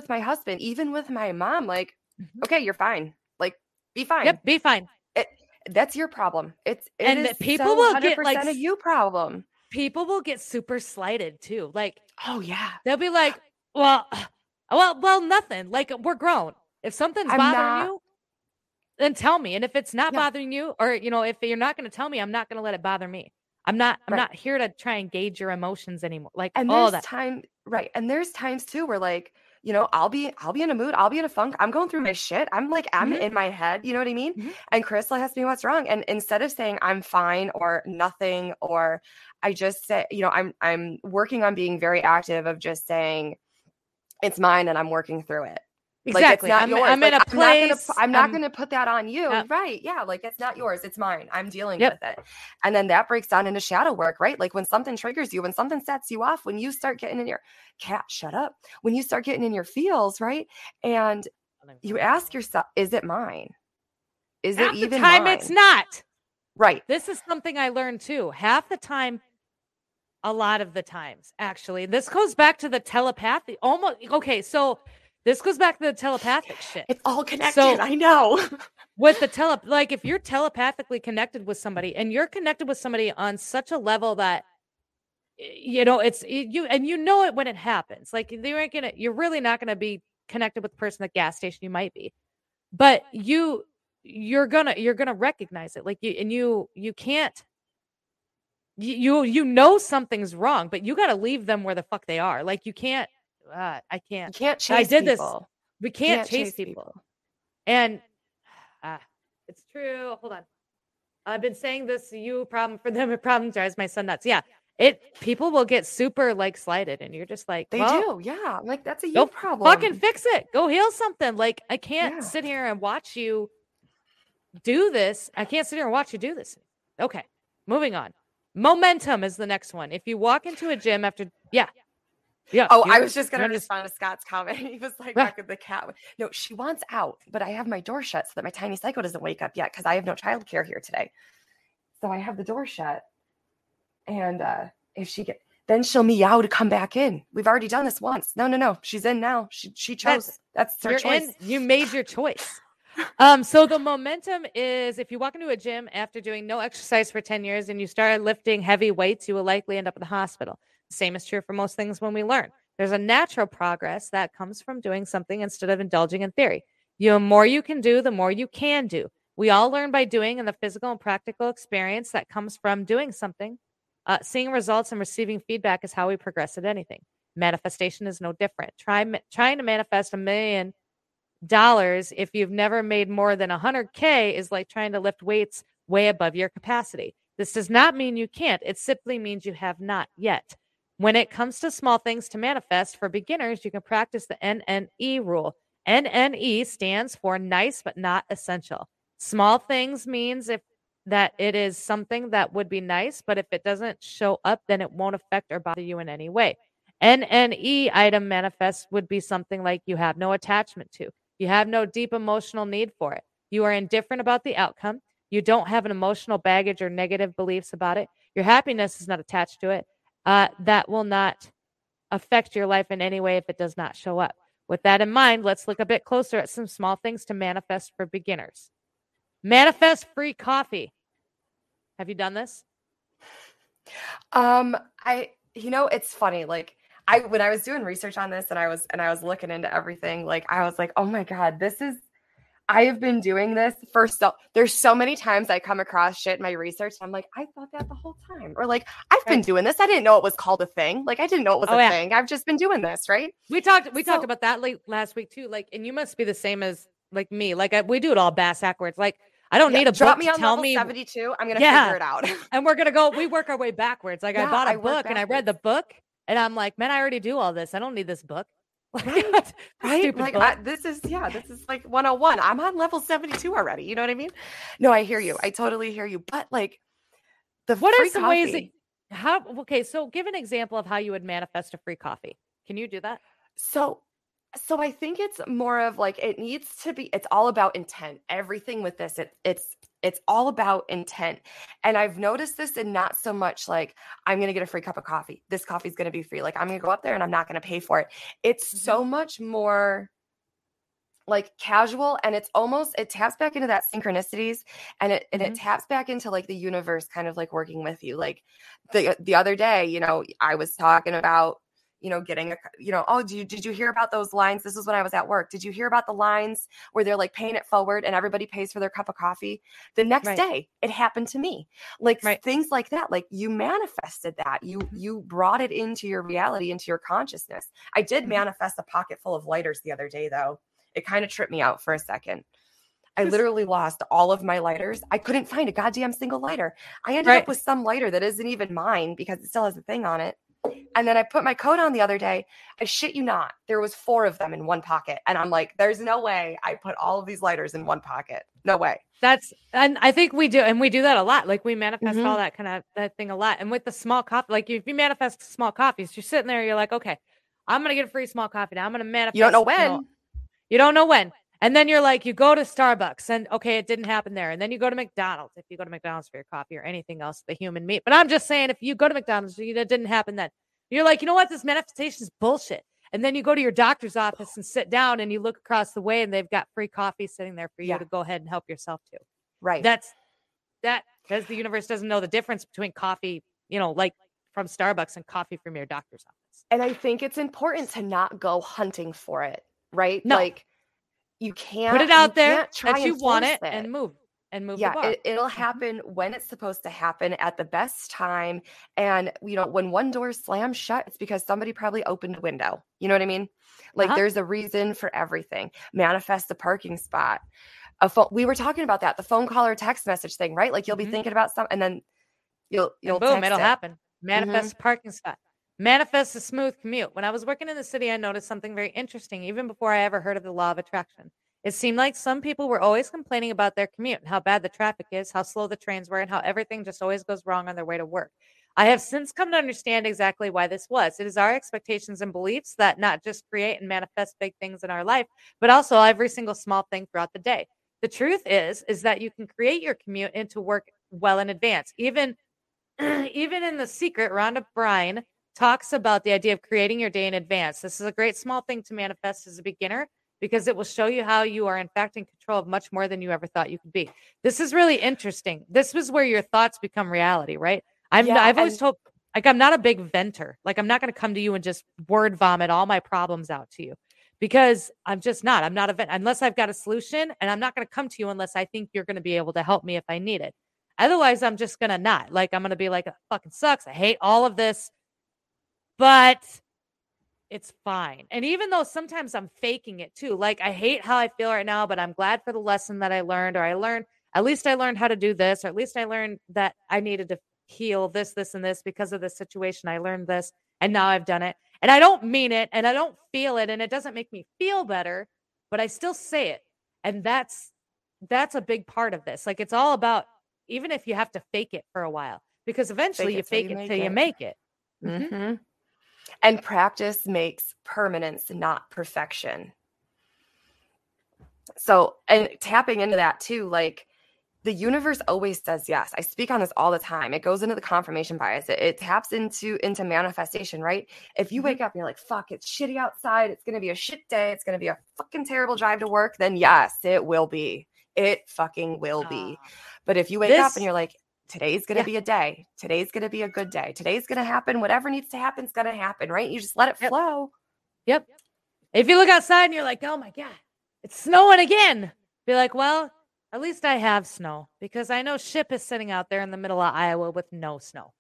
my husband, even with my mom, like, okay, you're fine. Like, be fine. Yep, be fine. That's your problem. It is people so will get like a you problem. People will get super slighted too. Like, oh yeah. They'll be like, well, nothing. Like, we're grown. If something's bothering you, then tell me. And if it's not bothering you, or, if you're not going to tell me, I'm not going to let it bother me. I'm not here to try and gauge your emotions anymore. Like, and all that time. Right. And there's times too, where like, I'll be in a mood. I'll be in a funk. I'm going through my shit. I'm in my head. You know what I mean? Mm-hmm. And Crystal asks me what's wrong. And instead of saying I'm fine or nothing, or I just say, I'm working on being very active of just saying it's mine and I'm working through it. Exactly. Like, it's not yours. I'm in a place. I'm not going to put that on you. Yeah. Right. Yeah. Like, it's not yours. It's mine. I'm dealing with it. And then that breaks down into shadow work, right? Like, when something triggers you, when something sets you off, when you start getting in your when you start getting in your feels, right? And you ask yourself, is it mine? Is it even mine? Half the time it's not. Right. This is something I learned too. Half the time, a lot of the times, actually. This goes back to the telepathy. Almost. Okay. So, this goes back to the telepathic shit. It's all connected. So, I know. With the like if you're telepathically connected with somebody and you're connected with somebody on such a level that, it's you, and it when it happens, like you're really not going to be connected with the person at the gas station. You might be, but you're going to recognize it. Like you can't, something's wrong, but you got to leave them where the fuck they are. Like you can't. I can't. You can't chase I did people. This. We can't chase people. And it's true. Hold on. I've been saying this. You problem for them. A problem drives my son nuts. Yeah. People will get super like slighted, and you're just like they do. Yeah. Like that's a you problem. Fucking fix it. Go heal something. Like I can't sit here and watch you do this. Okay. Moving on. Momentum is the next one. If you walk into a gym after, yeah. Oh, I was just going to respond to Scott's comment. He was like, back at the cat. No, she wants out, but I have my door shut so that my tiny psycho doesn't wake up yet because I have no childcare here today. So I have the door shut. And if she gets, then she'll meow to come back in. We've already done this once. No. She's in now. She chose. That's her choice. You made your choice. So the momentum is if you walk into a gym after doing no exercise for 10 years and you start lifting heavy weights, you will likely end up in the hospital. Same is true for most things when we learn. There's a natural progress that comes from doing something instead of indulging in theory. The more you can do, the more you can do. We all learn by doing, and the physical and practical experience that comes from doing something, seeing results and receiving feedback is how we progress at anything. Manifestation is no different. Trying to manifest $1 million if you've never made more than 100K is like trying to lift weights way above your capacity. This does not mean you can't. It simply means you have not yet. When it comes to small things to manifest, for beginners, you can practice the NNE rule. NNE stands for nice but not essential. Small things means that it is something that would be nice, but if it doesn't show up, then it won't affect or bother you in any way. NNE item manifest would be something like you have no attachment to. You have no deep emotional need for it. You are indifferent about the outcome. You don't have an emotional baggage or negative beliefs about it. Your happiness is not attached to it. That will not affect your life in any way if it does not show up. With that in mind, let's look a bit closer at some small things to manifest for beginners. Manifest free coffee. Have you done this? I you know, it's funny. Like when I was doing research on this and I was looking into everything, like I was like, oh my God, I have been doing this for so, there's so many times I come across shit in my research. And I'm like, I thought that the whole time. Or like, I've been doing this. I didn't know it was called a thing. Like, I didn't know it was a thing. I've just been doing this. Right. We talked about that last week too. Like, and you must be the same as like me. Like we do it all bass backwards. Like I don't need a book to tell me 72. I'm going to figure it out. And we're going to we work our way backwards. Like I bought a book and I read the book and I'm like, man, I already do all this. I don't need this book. Right. Right. Like this is like 101. I'm on level 72 already. You know what I mean? No, I hear you. I totally hear you. But like what are some ways that so give an example of how you would manifest a free coffee. Can you do that? So I think it's more of like, it needs to be, it's all about intent. Everything with this, it's all about intent. And I've noticed this in not so much like, I'm going to get a free cup of coffee. This coffee is going to be free. Like I'm going to go up there and I'm not going to pay for it. It's so much more like casual. And it's almost, it taps back into that synchronicities and it taps back into like the universe kind of like working with you. Like the other day, you know, I was talking about, you know, getting a, you know, oh, did you hear about those lines? This was when I was at work. Did you hear about the lines where they're like paying it forward and everybody pays for their cup of coffee? The next day it happened to me. Like things like that. Like you manifested that. You brought it into your reality, into your consciousness. I did manifest a pocket full of lighters the other day though. It kind of tripped me out for a second. I literally lost all of my lighters. I couldn't find a goddamn single lighter. I ended up with some lighter that isn't even mine because it still has a thing on it. And then I put my coat on the other day. I shit you not. There was 4 of them in one pocket. And I'm like, there's no way I put all of these lighters in one pocket. No way. And I think we do. And we do that a lot. Like we manifest all that kind of that thing a lot. And with the small coffee, like if you manifest small coffees, you're sitting there, you're like, okay, I'm going to get a free small coffee. Now I'm going to manifest. You don't know when. You don't know when. And then you're like, you go to Starbucks and okay, it didn't happen there. And then you go to McDonald's, if you go to McDonald's for your coffee or anything else, the human meat. But I'm just saying, if you go to McDonald's, it didn't happen then. You're like, you know what? This manifestation is bullshit. And then you go to your doctor's office and sit down and you look across the way and they've got free coffee sitting there for you to go ahead and help yourself to. Right. That's because the universe doesn't know the difference between coffee, you know, like from Starbucks and coffee from your doctor's office. And I think it's important to not go hunting for it. Right. No. Like, you can't put it out there that you want it and move. Yeah, it'll happen when it's supposed to happen at the best time. And, you know, when one door slams shut, it's because somebody probably opened a window. You know what I mean? Like there's a reason for everything. Manifest the parking spot. We were talking about that, the phone call or text message thing, right? Like you'll be thinking about something and then you'll and boom, text it'll happen. Manifest the parking spot. Manifest a smooth commute. When I was working in the city, I noticed something very interesting, even before I ever heard of the law of attraction. It seemed like some people were always complaining about their commute and how bad the traffic is, how slow the trains were, and how everything just always goes wrong on their way to work. I have since come to understand exactly why this was. It is our expectations and beliefs that not just create and manifest big things in our life, but also every single small thing throughout the day. The truth is that you can create your commute into work well in advance. Even in The Secret, Rhonda Byrne talks about the idea of creating your day in advance. This is a great small thing to manifest as a beginner because it will show you how you are in fact in control of much more than you ever thought you could be. This is really interesting. This was where your thoughts become reality, right? I've always told, like, I'm not a big venter. Like, I'm not going to come to you and just word vomit all my problems out to you because I'm just not. I'm not a vent unless I've got a solution, and I'm not going to come to you unless I think you're going to be able to help me if I need it. Otherwise, I'm just going to not. Like, I'm going to be like, it fucking sucks. I hate all of this. But it's fine. And even though sometimes I'm faking it too, like I hate how I feel right now, but I'm glad for the lesson that I learned, or at least I learned how to do this, or at least I learned that I needed to heal this, and this because of this situation. I learned this and now I've done it, and I don't mean it and I don't feel it and it doesn't make me feel better, but I still say it. And that's a big part of this. Like, it's all about, even if you have to fake it for a while, because eventually you fake it till you make it. Mm-hmm. And practice makes permanence, not perfection. So, and tapping into that too, like the universe always says yes. I speak on this all the time. It goes into the confirmation bias. It taps into manifestation, right? If you wake up and you're like, fuck, it's shitty outside. It's going to be a shit day. It's going to be a fucking terrible drive to work. Then yes, it will be. It fucking will be. But if you wake up and you're like, today's going to be a day. Today's going to be a good day. Today's going to happen. Whatever needs to happen is going to happen, right? You just let it flow. Yep. If you look outside and you're like, oh my God, it's snowing again. Be like, well, at least I have snow, because I know Ship is sitting out there in the middle of Iowa with no snow.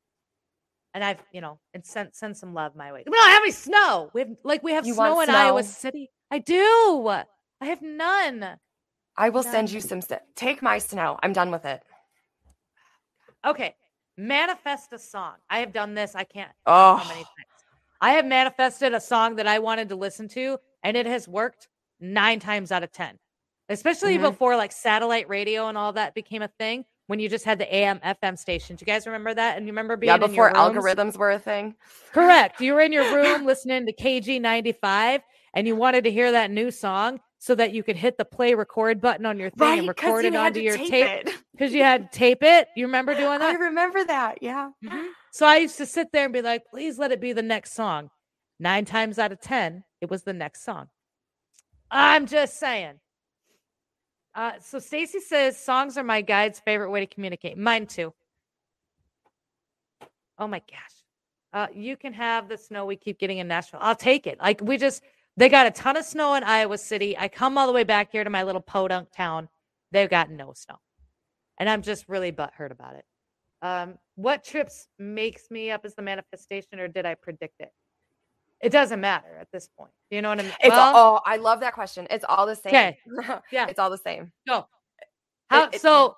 And I've, you know, and send some love my way. We don't have any snow. We have, like, we have snow in Iowa City. I do. I have none. I will send you some. Take my snow. I'm done with it. Okay. Manifest a song. I have done this. I can't. Oh, how many times. I have manifested a song that I wanted to listen to, and it has worked 9 times out of 10, especially before like satellite radio and all that became a thing. When you just had the AM FM stations, you guys remember that? And you remember being before in your algorithms were a thing. Correct. You were in your room listening to KG95, and you wanted to hear that new song so that you could hit the play record button on your thing and record it onto your tape because you had to tape it. You remember doing that? I remember that. Yeah. Mm-hmm. So I used to sit there and be like, "Please let it be the next song." 9 times out of 10, it was the next song. I'm just saying. So Stacy says songs are my guide's favorite way to communicate. Mine too. Oh my gosh. You can have the snow we keep getting in Nashville. I'll take it. Like they got a ton of snow in Iowa City. I come all the way back here to my little podunk town. They've got no snow. And I'm just really butthurt about it. What trips makes me up as the manifestation, or did I predict it? It doesn't matter at this point. You know what I mean? I love that question. It's all the same. Okay. Yeah. It's all the same. No. So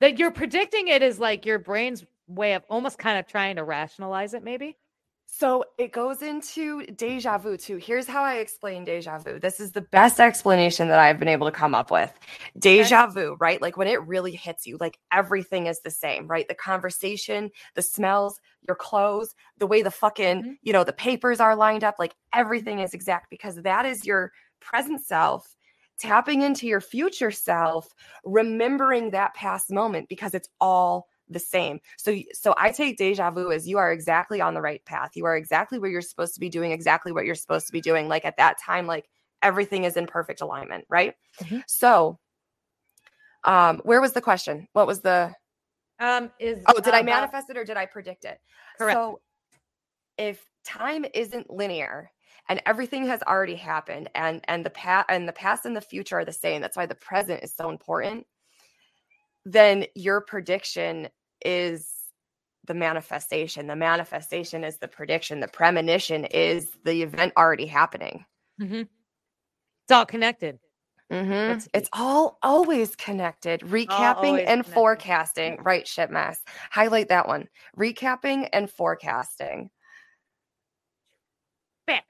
that you're predicting it is like your brain's way of almost kind of trying to rationalize it, maybe. So it goes into deja vu too. Here's how I explain deja vu. This is the best explanation that I've been able to come up with. Deja vu, right? Like when it really hits you, like everything is the same, right? The conversation, the smells, your clothes, the way the fucking, you know, the papers are lined up, like everything is exact, because that is your present self tapping into your future self, remembering that past moment because it's all the same. So I take deja vu as you are exactly on the right path. You are exactly where you're supposed to be doing exactly what you're supposed to be doing. Like at that time, like everything is in perfect alignment. Right. Mm-hmm. So, where was the question? What was the, did I manifest it or did I predict it? Correct. So if time isn't linear and everything has already happened and the past and the future are the same, that's why the present is so important. Then your prediction is the manifestation. The manifestation is the prediction. The premonition is the event already happening. Mm-hmm. It's all connected. Mm-hmm. It's all always connected. Recapping and connected. Forecasting. Right, Shipmass. Highlight that one. Recapping and forecasting. Bam.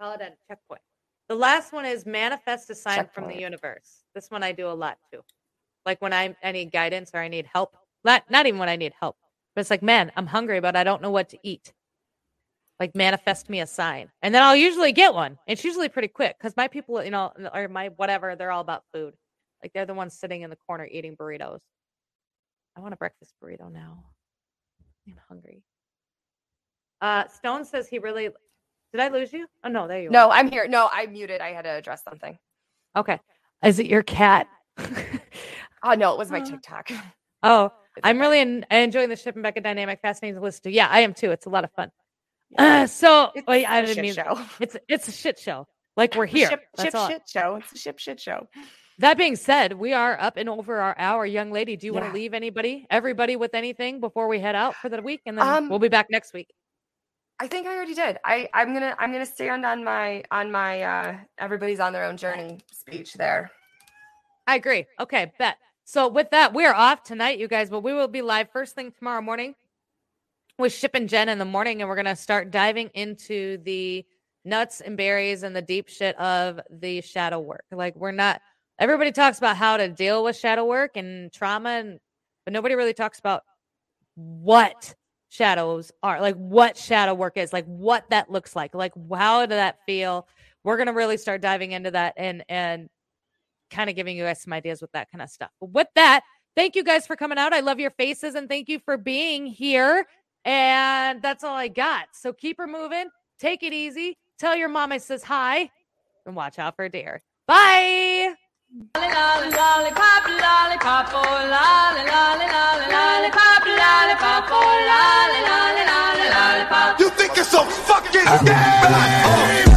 Call it a checkpoint. The last one is manifest a sign from the universe. This one I do a lot too. Like when I need guidance or I need help, not even when I need help, but it's like, man, I'm hungry, but I don't know what to eat. Like manifest me a sign. And then I'll usually get one. It's usually pretty quick because my people, you know, or my whatever, they're all about food. Like they're the ones sitting in the corner eating burritos. I want a breakfast burrito now. I'm hungry. Stone says he really, did I lose you? Oh, no, there you are. No, I'm here. No, I muted. I had to address something. Okay. Is it your cat? Oh, no, it was my TikTok. Oh, I'm really enjoying the Ship and Becca dynamic. Fascinating to listen to. Yeah, I am too. It's a lot of fun. I didn't mean show. It's a shit show. Like we're here. It's a shit show. That being said, we are up and over our hour. Young lady, do you want to leave everybody with anything before we head out for the week? And then we'll be back next week. I think I already did. I'm gonna stand on my everybody's on their own journey speech there. I agree. Okay, bet. So with that, we're off tonight, you guys, but we will be live first thing tomorrow morning with Ship and Jen in the morning, and we're gonna start diving into the nuts and berries and the deep shit of the shadow work. Like everybody talks about how to deal with shadow work and trauma, but nobody really talks about what shadows are, like what shadow work is, like what that looks like how did that feel. We're going to really start diving into that and kind of giving you guys some ideas with that kind of stuff. But with that, thank you guys for coming out. I love your faces and thank you for being here. And that's all I got. So keep her moving. Take it easy. Tell your mom I says hi and watch out for deer. Bye. Lollipop, lollipop, oh, lollipop, lollipop, oh, lollipop. You think you're so fucking gay?